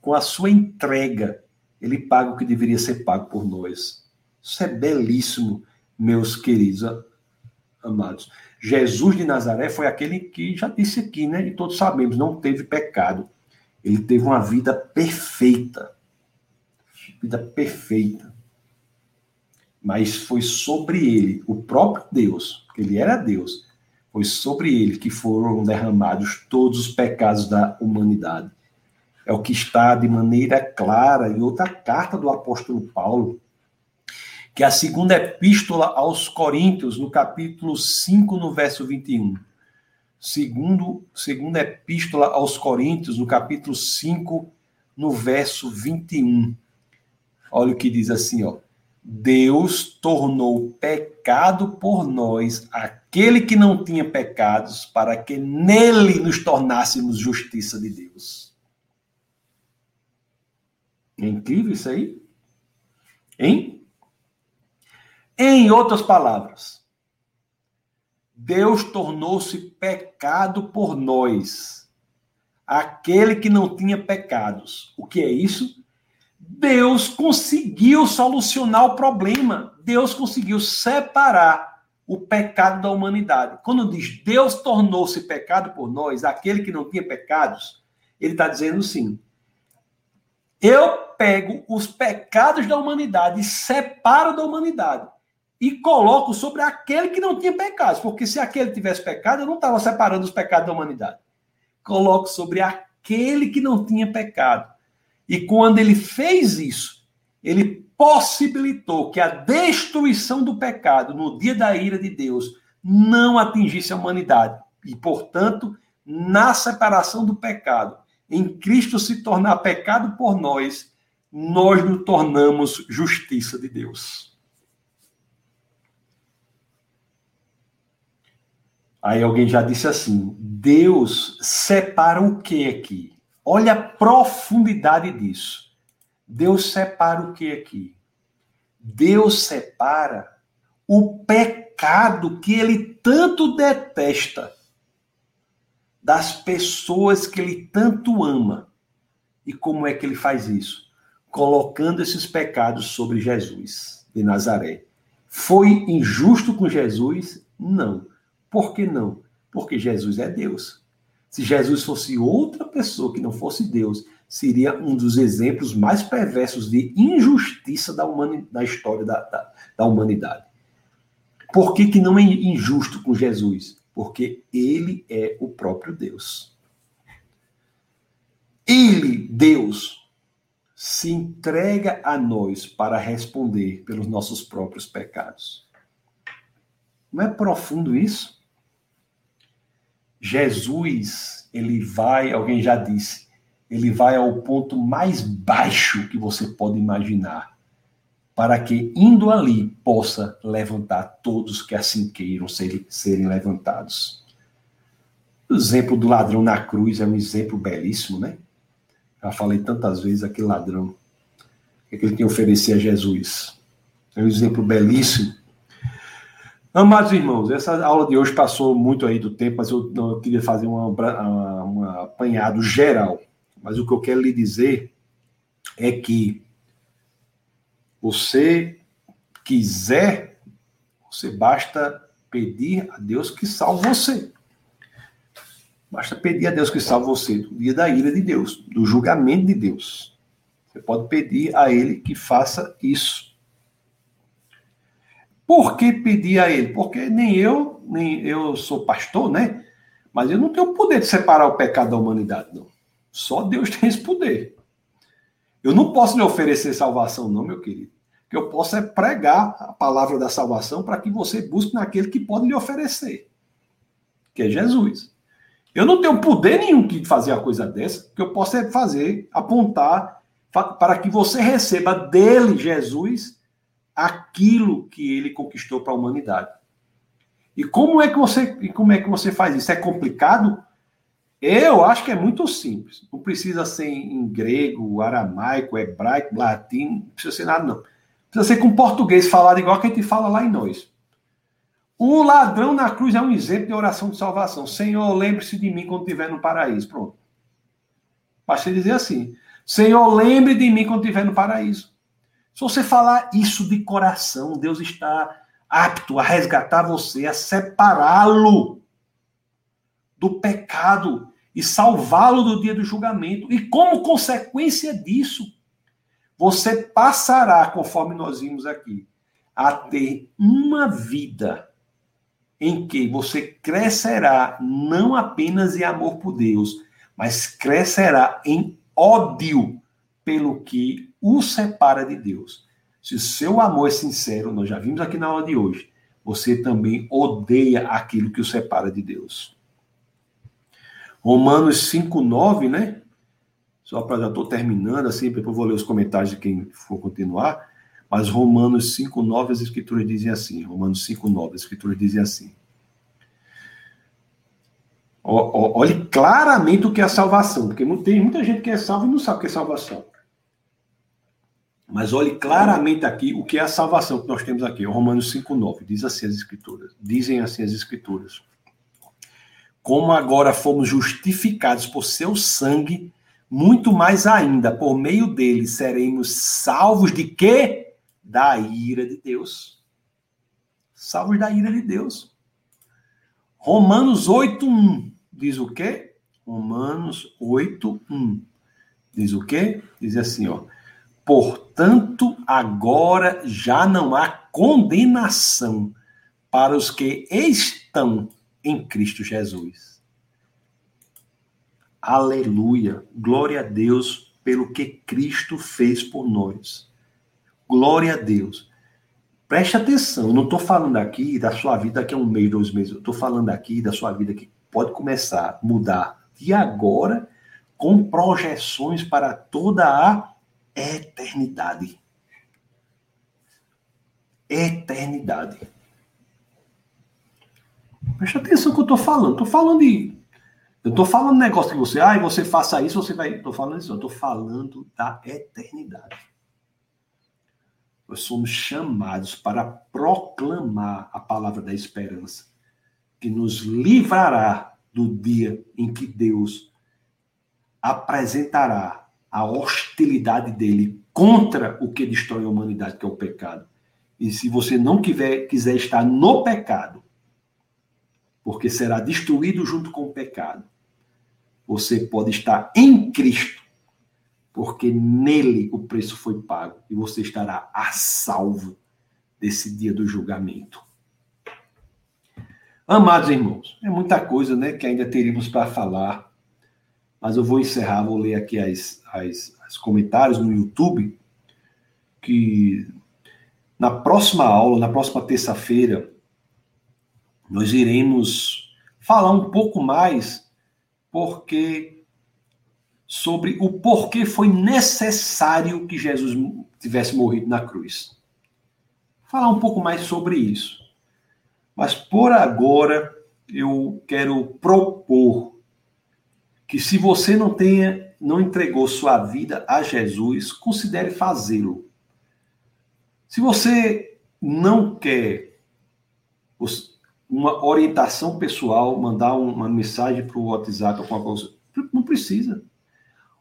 com a sua entrega, ele paga o que deveria ser pago por nós. Isso é belíssimo, meus queridos amados. Jesus de Nazaré foi aquele que, já disse aqui, né? E todos sabemos, não teve pecado. Ele teve uma vida perfeita. Vida perfeita. Mas foi sobre ele, o próprio Deus, porque ele era Deus, foi sobre ele que foram derramados todos os pecados da humanidade. É o que está de maneira clara em outra carta do apóstolo Paulo, que é a segunda epístola aos Coríntios, no capítulo cinco, no verso vinte e um. Segundo, segunda epístola aos Coríntios, no capítulo cinco, no verso vinte e um. Olha o que diz assim, ó. Deus tornou pecado por nós aquele que não tinha pecados, para que nele nos tornássemos justiça de Deus. É incrível isso aí? Hein? Em outras palavras, Deus tornou-se pecado por nós, aquele que não tinha pecados. O que é isso? Deus conseguiu solucionar o problema. Deus conseguiu separar o pecado da humanidade. Quando diz Deus tornou-se pecado por nós, aquele que não tinha pecados, ele está dizendo assim, eu pego os pecados da humanidade e separo da humanidade. e coloco sobre aquele que não tinha pecados, porque se aquele tivesse pecado, eu não estava separando os pecados da humanidade. Coloco sobre aquele que não tinha pecado. E quando ele fez isso, ele possibilitou que a destruição do pecado no dia da ira de Deus não atingisse a humanidade. E, portanto, na separação do pecado, em Cristo se tornar pecado por nós, nós nos tornamos justiça de Deus. Aí alguém já disse assim, Deus separa o que aqui? Olha a profundidade disso. Deus separa o que aqui? Deus separa o pecado que ele tanto detesta das pessoas que ele tanto ama. E como é que ele faz isso? Colocando esses pecados sobre Jesus de Nazaré. Foi injusto com Jesus? Não. Por que não? Porque Jesus é Deus. Se Jesus fosse outra pessoa que não fosse Deus, seria um dos exemplos mais perversos de injustiça da, humani- da história da, da, da humanidade. Por que, que não é injusto com Jesus? Porque ele é o próprio Deus. Ele, Deus, se entrega a nós para responder pelos nossos próprios pecados. Não é profundo isso? Jesus, ele vai, alguém já disse, ele vai ao ponto mais baixo que você pode imaginar, para que, indo ali, possa levantar todos que assim queiram ser, serem levantados. O exemplo do ladrão na cruz é um exemplo belíssimo, né? Já falei tantas vezes aquele ladrão, o que ele tem a oferecer a Jesus. É um exemplo belíssimo. Amados irmãos, essa aula de hoje passou muito aí do tempo, mas eu, não, eu queria fazer um apanhado geral. Mas o que eu quero lhe dizer é que você quiser, você basta pedir a Deus que salve você. Basta pedir a Deus que salve você do dia da ira de Deus, do julgamento de Deus. Você pode pedir a ele que faça isso. Por que pedir a ele? Porque nem eu, nem eu sou pastor, né? Mas eu não tenho o poder de separar o pecado da humanidade, não. Só Deus tem esse poder. Eu não posso lhe oferecer salvação, não, meu querido. O que eu posso é pregar a palavra da salvação para que você busque naquele que pode lhe oferecer, que é Jesus. Eu não tenho poder nenhum de fazer a coisa dessa. O que eu posso é fazer, apontar, para que você receba dele, Jesus, aquilo que ele conquistou para a humanidade. E como é que você, e como é que você faz isso? É complicado? Eu acho que é muito simples. Não precisa ser em grego, aramaico, hebraico, latim, não precisa ser nada, não. Precisa ser com português falado igual que a gente fala lá em nós. O ladrão na cruz é um exemplo de oração de salvação. Senhor, lembre-se de mim quando estiver no paraíso. Pronto. Basta dizer assim. Senhor, lembre de mim quando estiver no paraíso. Se você falar isso de coração, Deus está apto a resgatar você, a separá-lo do pecado e salvá-lo do dia do julgamento. E como consequência disso, você passará, conforme nós vimos aqui, a ter uma vida em que você crescerá não apenas em amor por Deus, mas crescerá em ódio pelo que o separa de Deus. Se o seu amor é sincero, nós já vimos aqui na aula de hoje, você também odeia aquilo que o separa de Deus. Romanos cinco, nove, né? Só para já estou terminando, assim, depois vou ler os comentários de quem for continuar. Mas Romanos cinco, nove, as escrituras dizem assim. Romanos cinco, nove, as escrituras dizem assim. O, o, olhe claramente o que é salvação, porque tem muita gente que é salva e não sabe o que é salvação. Mas olhe claramente aqui o que é a salvação que nós temos aqui. Romanos cinco, nove, diz assim as escrituras. Dizem assim as escrituras. Como agora fomos justificados por seu sangue, muito mais ainda, por meio dele, seremos salvos de quê? Da ira de Deus. Salvos da ira de Deus. Romanos oito, um diz o quê? Romanos oito, um diz o quê? Diz assim, ó. Portanto, agora já não há condenação para os que estão em Cristo Jesus. Aleluia! Glória a Deus pelo que Cristo fez por nós. Glória a Deus. Preste atenção, eu não estou falando aqui da sua vida daqui a um mês, dois meses. Eu estou falando aqui da sua vida que pode começar a mudar de agora com projeções para toda a eternidade. Eternidade. Preste atenção no que eu estou falando. Estou falando de... Eu estou falando de negócio que você... Ah, você faça isso, você vai... Estou falando isso. Eu estou falando da eternidade. Nós somos chamados para proclamar a palavra da esperança, que nos livrará do dia em que Deus apresentará a hostilidade dele contra o que destrói a humanidade, que é o pecado. E se você não quiser, quiser estar no pecado, porque será destruído junto com o pecado, você pode estar em Cristo, porque nele o preço foi pago e você estará a salvo desse dia do julgamento. Amados irmãos, é muita coisa, né, que ainda teríamos para falar. Mas eu vou encerrar, vou ler aqui as, as, as comentários no YouTube, que na próxima aula, na próxima terça-feira, nós iremos falar um pouco mais porque, sobre o porquê foi necessário que Jesus tivesse morrido na cruz. Falar um pouco mais sobre isso. Mas, por agora, eu quero propor que se você não tenha, não entregou sua vida a Jesus, considere fazê-lo. Se você não quer uma orientação pessoal, mandar uma mensagem para o WhatsApp, ou coisa, não precisa.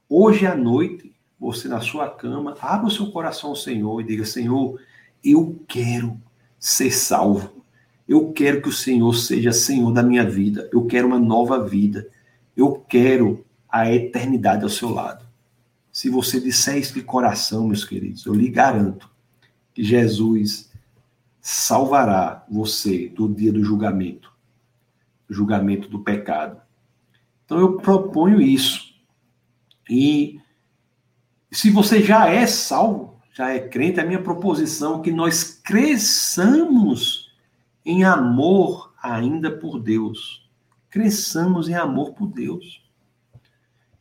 Hoje à noite, você na sua cama, abra o seu coração ao Senhor e diga: Senhor, eu quero ser salvo. Eu quero que o Senhor seja Senhor da minha vida. Eu quero uma nova vida. Eu quero a eternidade ao seu lado. Se você disser isso de coração, meus queridos, eu lhe garanto que Jesus salvará você do dia do julgamento, do julgamento do pecado. Então eu proponho isso. E se você já é salvo, já é crente, a minha proposição é que nós cresçamos em amor ainda por Deus. Cresçamos em amor por Deus.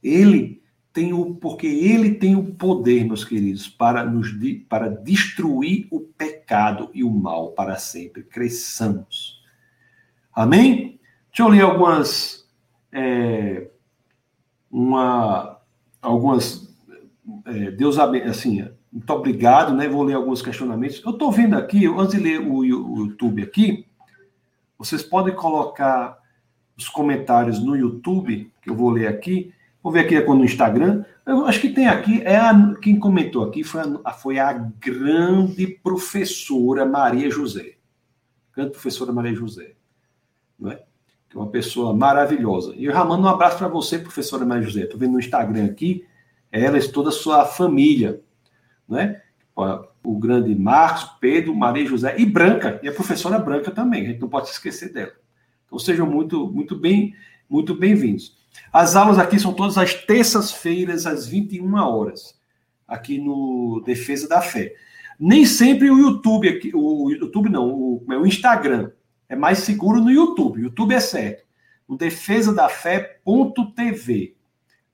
Ele tem o, porque ele tem o poder, meus queridos, para, nos, para destruir o pecado e o mal para sempre. Cresçamos. Amém? Deixa eu ler algumas, é, uma, algumas, é, Deus abençoe, assim, muito obrigado, né? Vou ler alguns questionamentos. Eu estou vendo aqui, antes de ler o, o YouTube aqui, vocês podem colocar os comentários no YouTube, que eu vou ler aqui, vou ver aqui no Instagram, eu acho que tem aqui, é a, quem comentou aqui foi a, foi a grande professora Maria José, grande professora Maria José, não é? Que é uma pessoa maravilhosa, e eu já mando um abraço para você, professora Maria José, estou vendo no Instagram aqui, ela e toda a sua família, não é? O grande Marcos, Pedro, Maria José, e Branca, e a professora Branca também, a gente não pode se esquecer dela. Então sejam muito, muito, bem, muito bem-vindos. As aulas aqui são todas às terças-feiras, às vinte e uma horas, aqui no Defesa da Fé. Nem sempre o YouTube, aqui, o YouTube não, o, o Instagram é mais seguro no YouTube. O YouTube é certo. O defesa da fé ponto t v.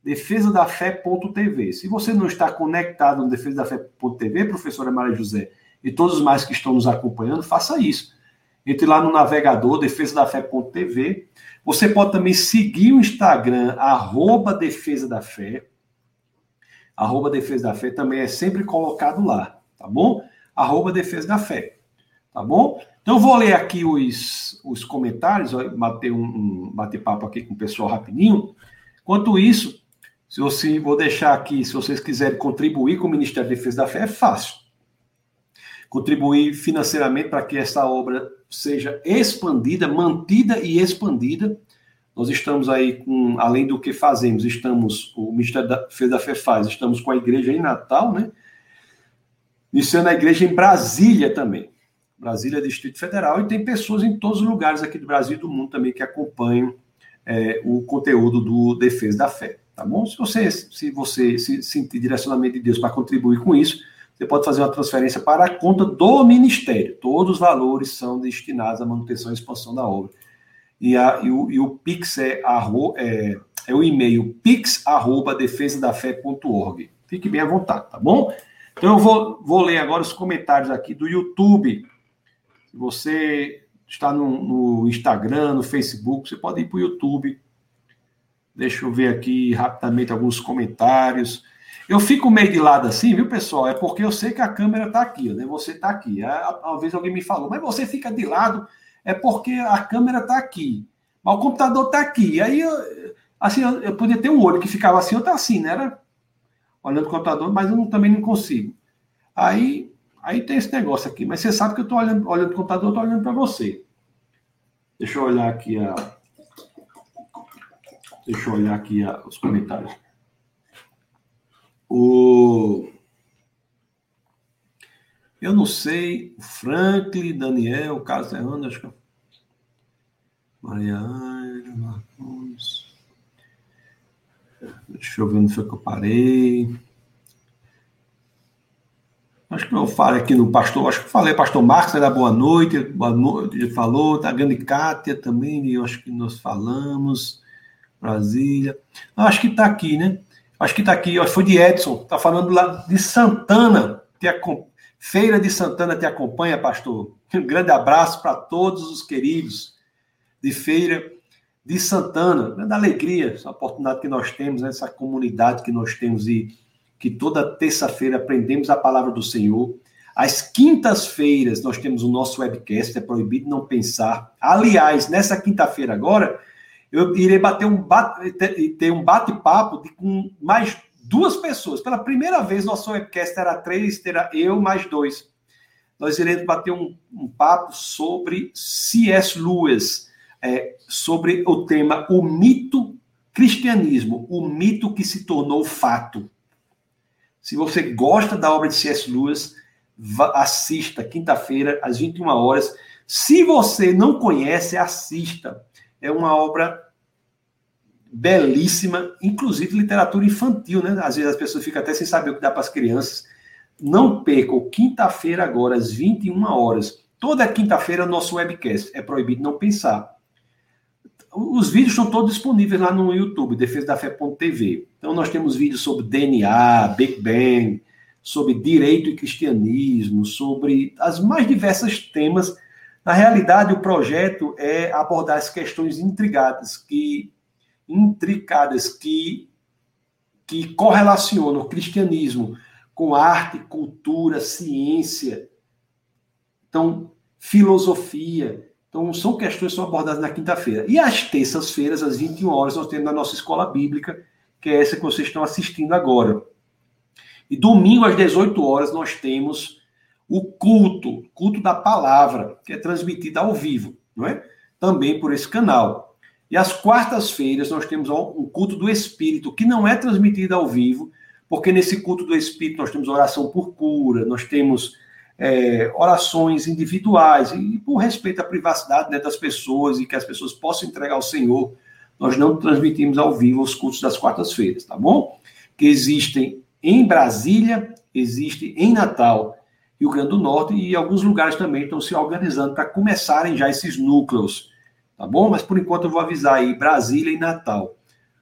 defesa da fé ponto t v. Se você não está conectado no defesa da fé ponto t v, professora Maria José e todos os mais que estão nos acompanhando, faça isso. Entre lá no navegador, defesa da fé ponto t v. Você pode também seguir o Instagram, arroba Defesa da Fé. Arroba Defesa da Fé também é sempre colocado lá, tá bom? Arroba Defesa da Fé, tá bom? Então, eu vou ler aqui os, os comentários, ó, bater um, um bate-papo aqui com o pessoal rapidinho. Enquanto isso, se você, vou deixar aqui, se vocês quiserem contribuir com o Ministério da Defesa da Fé, é fácil. Contribuir financeiramente para que essa obra seja expandida, mantida e expandida. Nós estamos aí com, além do que fazemos, estamos, o Ministério da Defesa da Fé faz, estamos com a igreja em Natal, né? iniciando a igreja em Brasília também. Brasília é Distrito Federal, e tem pessoas em todos os lugares aqui do Brasil e do mundo também que acompanham é, o conteúdo do Defesa da Fé, tá bom? Se você, se você se sentir direcionamento de Deus para contribuir com isso, você pode fazer uma transferência para a conta do Ministério. Todos os valores são destinados à manutenção e expansão da obra. E, a, e, o, e o Pix é, arro, é, é o e-mail pix arroba defesa da fé ponto org. Fique bem à vontade, tá bom? Então eu vou, vou ler agora os comentários aqui do YouTube. Se você está no, no Instagram, no Facebook, você pode ir para o YouTube. Deixa eu ver aqui rapidamente alguns comentários. Eu fico meio de lado assim, viu, pessoal? É porque eu sei que a câmera está aqui, né? Você está aqui. Uma vez alguém me falou, mas você fica de lado, é porque a câmera está aqui. Mas o computador está aqui. Aí, eu, assim, eu, eu podia ter um olho que ficava assim, ou tá assim, né? Era olhando o computador, mas eu não, também não consigo. Aí, aí tem esse negócio aqui. Mas você sabe que eu estou olhando, olhando o computador, eu estou olhando para você. Deixa eu olhar aqui a... Deixa eu olhar aqui a, os comentários. O... Eu não sei, Franklin, Daniel, Carlos Serrano, acho que... Maria Ana, Marcos... Deixa eu ver onde foi que eu parei... Acho que eu falei aqui no pastor... Acho que eu falei, pastor Marcos, era boa noite, boa noite, ele falou, a grande Cátia também, eu acho que nós falamos, Brasília... Acho que está aqui, né? Acho que está aqui, acho que foi de Edson, está falando lá de Santana, te acompanha, Feira de Santana te acompanha, pastor. Um grande abraço para todos os queridos de Feira de Santana. Grande alegria, essa oportunidade que nós temos, né? Essa comunidade que nós temos e que toda terça-feira aprendemos a palavra do Senhor. Às quintas-feiras nós temos o nosso webcast, é proibido não pensar. Aliás, nessa quinta-feira agora... Eu irei bater um bate, ter um bate-papo de, com mais duas pessoas. Pela primeira vez, nosso webcast era três, terá eu mais dois. Nós iremos bater um, um papo sobre C S. Lewis, é, sobre o tema o mito cristianismo, o mito que se tornou fato. Se você gosta da obra de C S. Lewis, assista quinta-feira, às vinte e uma horas. Se você não conhece, assista. É uma obra belíssima, inclusive literatura infantil, né? Às vezes as pessoas ficam até sem saber o que dá para as crianças. Não percam, quinta-feira agora, às vinte e uma horas. Toda quinta-feira, nosso webcast. É proibido não pensar. Os vídeos estão todos disponíveis lá no YouTube, defesa da fé ponto tê vê. Então, nós temos vídeos sobre D N A, Big Bang, sobre direito e cristianismo, sobre as mais diversas temas. Na realidade, o projeto é abordar as questões intrigadas, que, intricadas, que, que correlacionam o cristianismo com arte, cultura, ciência, então, filosofia. Então, são questões que são abordadas na quinta-feira. E às terças-feiras, às vinte e uma horas, nós temos a nossa escola bíblica, que é essa que vocês estão assistindo agora. E domingo, às dezoito horas, nós temos... o culto, culto da palavra, que é transmitido ao vivo, não é? Também por esse canal. E às quartas-feiras nós temos o culto do Espírito, que não é transmitido ao vivo, porque nesse culto do Espírito nós temos oração por cura, nós temos é, orações individuais, e por respeito à privacidade, né, das pessoas, e que as pessoas possam entregar ao Senhor, nós não transmitimos ao vivo os cultos das quartas-feiras, tá bom? Que existem em Brasília, existem em Natal, Rio Grande do Norte, e alguns lugares também estão se organizando para começarem já esses núcleos, tá bom? Mas, por enquanto, eu vou avisar aí, Brasília e Natal.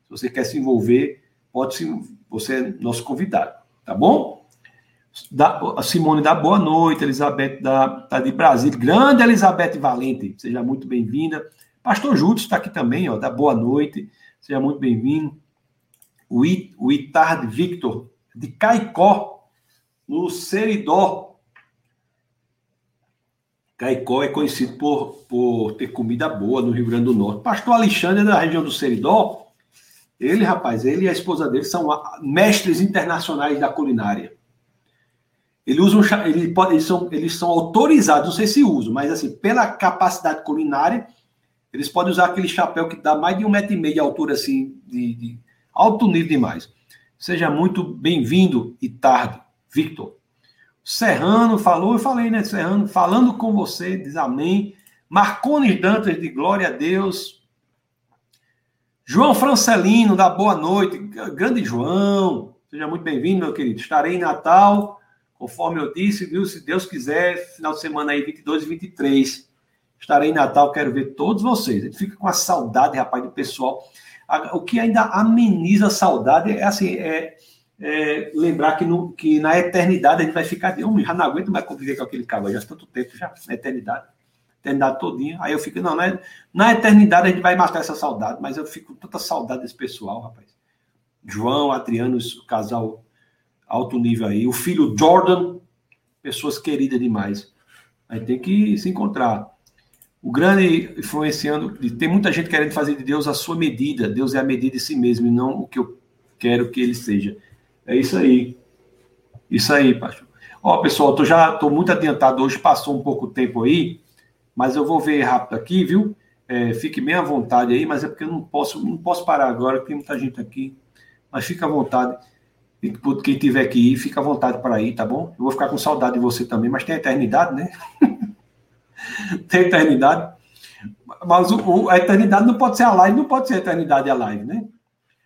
Se você quer se envolver, pode se envolver. Você é nosso convidado, tá bom? Da, a Simone dá boa noite, Elizabeth da, tá de Brasília, grande Elizabeth Valente, seja muito bem-vinda. Pastor Júlio está aqui também, ó, dá boa noite, seja muito bem-vindo. O, I, o Itard Victor, de Caicó, no Seridó. Caicó é conhecido por, por ter comida boa no Rio Grande do Norte. Pastor Alexandre, da região do Seridó, ele, rapaz, ele e a esposa dele são mestres internacionais da culinária. Ele usa um, ele pode, eles, são, eles são autorizados, não sei se usam, mas assim, pela capacidade culinária, eles podem usar aquele chapéu que dá mais de um metro e meio de altura, assim, de, de alto nível demais. Seja muito bem-vindo, e tarde, Victor. Serrano falou, eu falei, né, Serrano, falando com você, diz amém. Marcones Dantas, de glória a Deus. João Francelino, da boa noite. Grande João, seja muito bem-vindo, meu querido. Estarei em Natal, conforme eu disse, viu? Se Deus quiser, final de semana aí, vinte e dois e vinte e três. Estarei em Natal, quero ver todos vocês. Ele fica com a saudade, rapaz, do pessoal. O que ainda ameniza a saudade é assim, é, é lembrar que, no, que na eternidade a gente vai ficar... Eu já não aguento mais conviver com aquele cara, já há tanto tempo, já na eternidade, eternidade todinha. Aí eu fico, não, na, na eternidade a gente vai matar essa saudade, mas eu fico com tanta saudade desse pessoal, rapaz. João, Adriano, o casal alto nível aí. O filho Jordan, pessoas queridas demais. Aí tem que se encontrar. O grande influenciando, tem muita gente querendo fazer de Deus a sua medida. Deus é a medida de si mesmo e não o que eu quero que ele seja. É isso aí. Isso aí, pastor. Ó, pessoal, eu já estou muito adiantado hoje, passou um pouco o tempo aí, mas eu vou ver rápido aqui, viu? É, fique bem à vontade aí, mas é porque eu não posso, não posso parar agora, tem muita gente aqui. Mas fica à vontade. Quem tiver que ir, fica à vontade para ir, tá bom? Eu vou ficar com saudade de você também, mas tem a eternidade, né? Tem eternidade, mas o, a eternidade não pode ser a live, não pode ser a eternidade a live, né?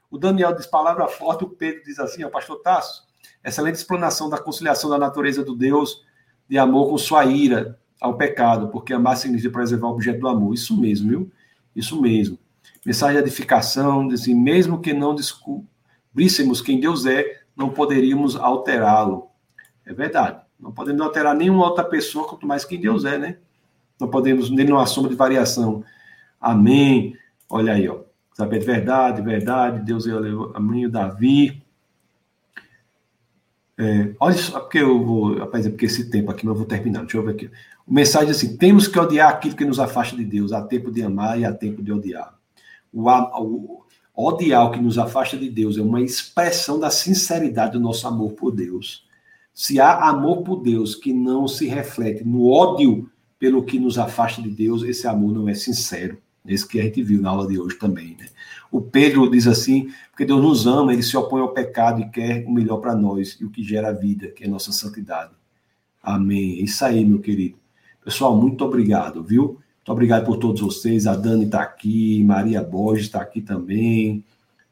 O Daniel diz palavra forte, o Pedro diz assim, ó, pastor Tassos, excelente explanação da conciliação da natureza do Deus de amor com sua ira ao pecado, porque amar significa preservar o objeto do amor, isso mesmo, viu? Isso mesmo. Mensagem de edificação, diz assim, mesmo que não descobríssemos quem Deus é, não poderíamos alterá-lo. É verdade, não podemos alterar nenhuma outra pessoa, quanto mais quem Deus é, né? Não podemos, nem numa sombra de variação. Amém. Olha aí, ó. Saber de verdade, verdade. Deus é o amém, Davi. É, olha só, porque eu vou. Rapaz, é porque esse tempo aqui, mas eu vou terminar. Deixa eu ver aqui. O mensagem é assim: temos que odiar aquilo que nos afasta de Deus. Há tempo de amar e há tempo de odiar. O, o, o odiar o que nos afasta de Deus é uma expressão da sinceridade do nosso amor por Deus. Se há amor por Deus que não se reflete no ódio pelo que nos afasta de Deus, esse amor não é sincero. Esse que a gente viu na aula de hoje também, né? O Pedro diz assim, porque Deus nos ama, ele se opõe ao pecado e quer o melhor para nós, e o que gera a vida, que é a nossa santidade. Amém. É isso aí, meu querido. Pessoal, muito obrigado, viu? Muito obrigado por todos vocês. A Dani está aqui, Maria Borges está aqui também,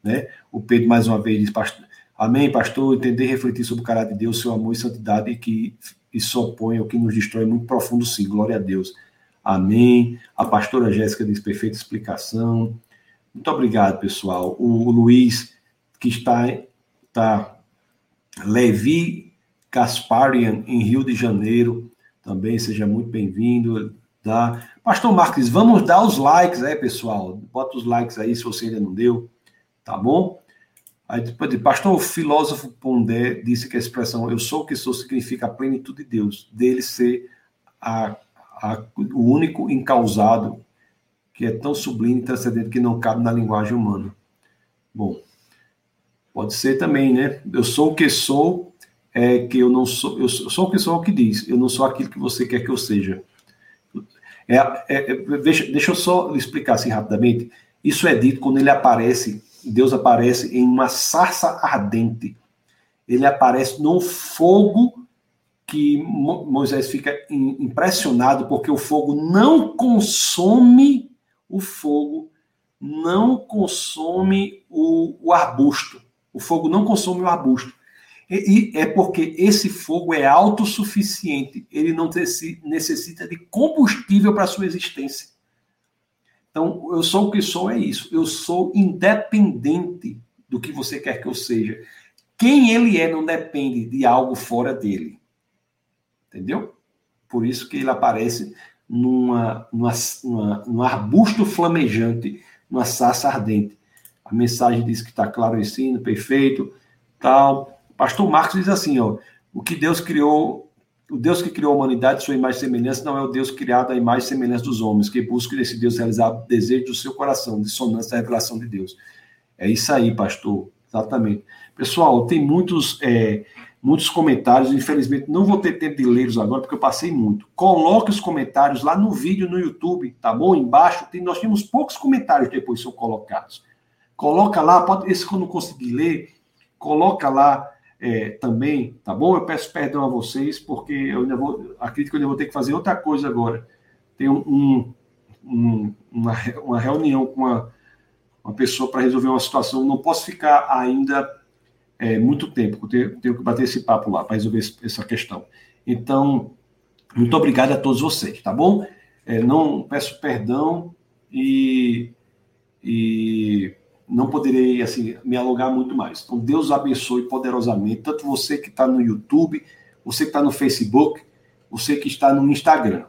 né? O Pedro, mais uma vez, diz, pastor, amém, pastor, entender e refletir sobre o caráter de Deus, seu amor e santidade, e que... e só põe o que nos destrói muito profundo, sim. Glória a Deus. Amém. A pastora Jéssica diz perfeita explicação. Muito obrigado, pessoal. O Luiz, que está, está Levi Gasparian, em Rio de Janeiro, também seja muito bem-vindo. Tá? Pastor Marques, vamos dar os likes, é, pessoal? Bota os likes aí, se você ainda não deu. Tá bom? Aí, pastor, o filósofo Pondé disse que a expressão eu sou o que sou significa a plenitude de Deus, dele ser a, a, o único incausado, que é tão sublime e transcendente que não cabe na linguagem humana. Bom, pode ser também, né? Eu sou o que sou, é que eu não sou, eu sou, eu sou o que sou é o que diz, eu não sou aquilo que você quer que eu seja. É, é, é, deixa, deixa eu só explicar assim rapidamente. Isso é dito quando ele aparece. Deus aparece em uma sarça ardente. Ele aparece num fogo que Moisés fica impressionado, porque o fogo não consome o fogo, não consome o, o arbusto. O fogo não consome o arbusto. E, e é porque esse fogo é autossuficiente. Ele não necessita de combustível para sua existência. Então, eu sou o que sou, é isso. Eu sou independente do que você quer que eu seja. Quem ele é não depende de algo fora dele. Entendeu? Por isso que ele aparece numa, numa, numa, num arbusto flamejante, numa sarça ardente. A mensagem diz que está claro o ensino, perfeito, tal. O pastor Marcos diz assim, ó, o que Deus criou... O Deus que criou a humanidade, sua imagem e semelhança, não é o Deus criado à imagem e semelhança dos homens, que busca nesse Deus realizar o desejo do seu coração, dissonância da revelação de Deus. É isso aí, pastor. Exatamente. Pessoal, tem muitos, é, muitos comentários, infelizmente não vou ter tempo de lê-los agora, porque eu passei muito. Coloque os comentários lá no vídeo no YouTube, tá bom? Embaixo, tem, nós temos poucos comentários depois são colocados. Coloca lá, pode, esse que eu não consegui ler, coloca lá. é, também, tá bom? Eu peço perdão a vocês, porque eu ainda vou, acredito que eu ainda vou ter que fazer outra coisa agora. Tem um, um, uma, uma reunião com uma, uma pessoa para resolver uma situação, não posso ficar ainda é, muito tempo, tenho, tenho que bater esse papo lá para resolver essa questão. Então, muito obrigado a todos vocês, tá bom? É, não peço perdão e, e não poderei assim, me alongar muito mais. Então, Deus abençoe poderosamente, tanto você que está no YouTube, você que está no Facebook, você que está no Instagram.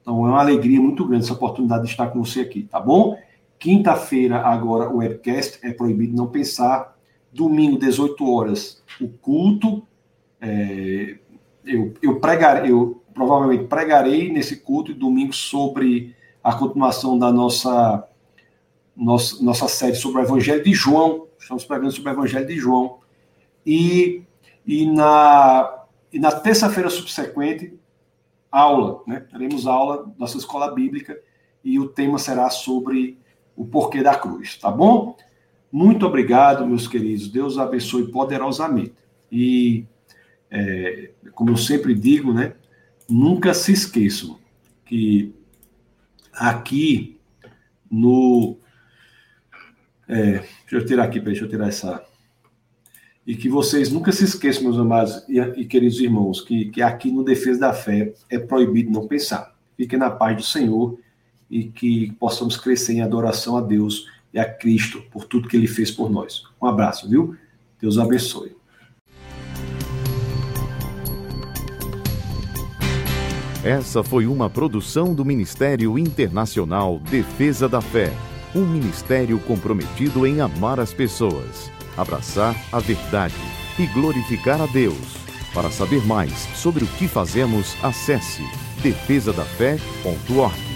Então, é uma alegria muito grande essa oportunidade de estar com você aqui, tá bom? Quinta-feira, agora, o webcast, é proibido não pensar. Domingo, dezoito horas, o culto. É, eu, eu pregarei... Eu, provavelmente pregarei nesse culto e domingo sobre a continuação da nossa, nossa, nossa série sobre o Evangelho de João. Estamos pregando sobre o Evangelho de João. E, e, na, e na terça-feira subsequente, aula, né? Teremos aula da nossa escola bíblica e o tema será sobre o porquê da cruz, tá bom? Muito obrigado, meus queridos. Deus abençoe poderosamente. E, é, como eu sempre digo, né? Nunca se esqueçam que aqui no... É, deixa eu tirar aqui, deixa eu tirar essa... E que vocês nunca se esqueçam, meus amados e, e queridos irmãos, que, que aqui no Defesa da Fé é proibido não pensar. Fiquem na paz do Senhor e que possamos crescer em adoração a Deus e a Cristo por tudo que Ele fez por nós. Um abraço, viu? Deus abençoe. Essa foi uma produção do Ministério Internacional Defesa da Fé, um ministério comprometido em amar as pessoas, abraçar a verdade e glorificar a Deus. Para saber mais sobre o que fazemos, acesse defesa da fé ponto org.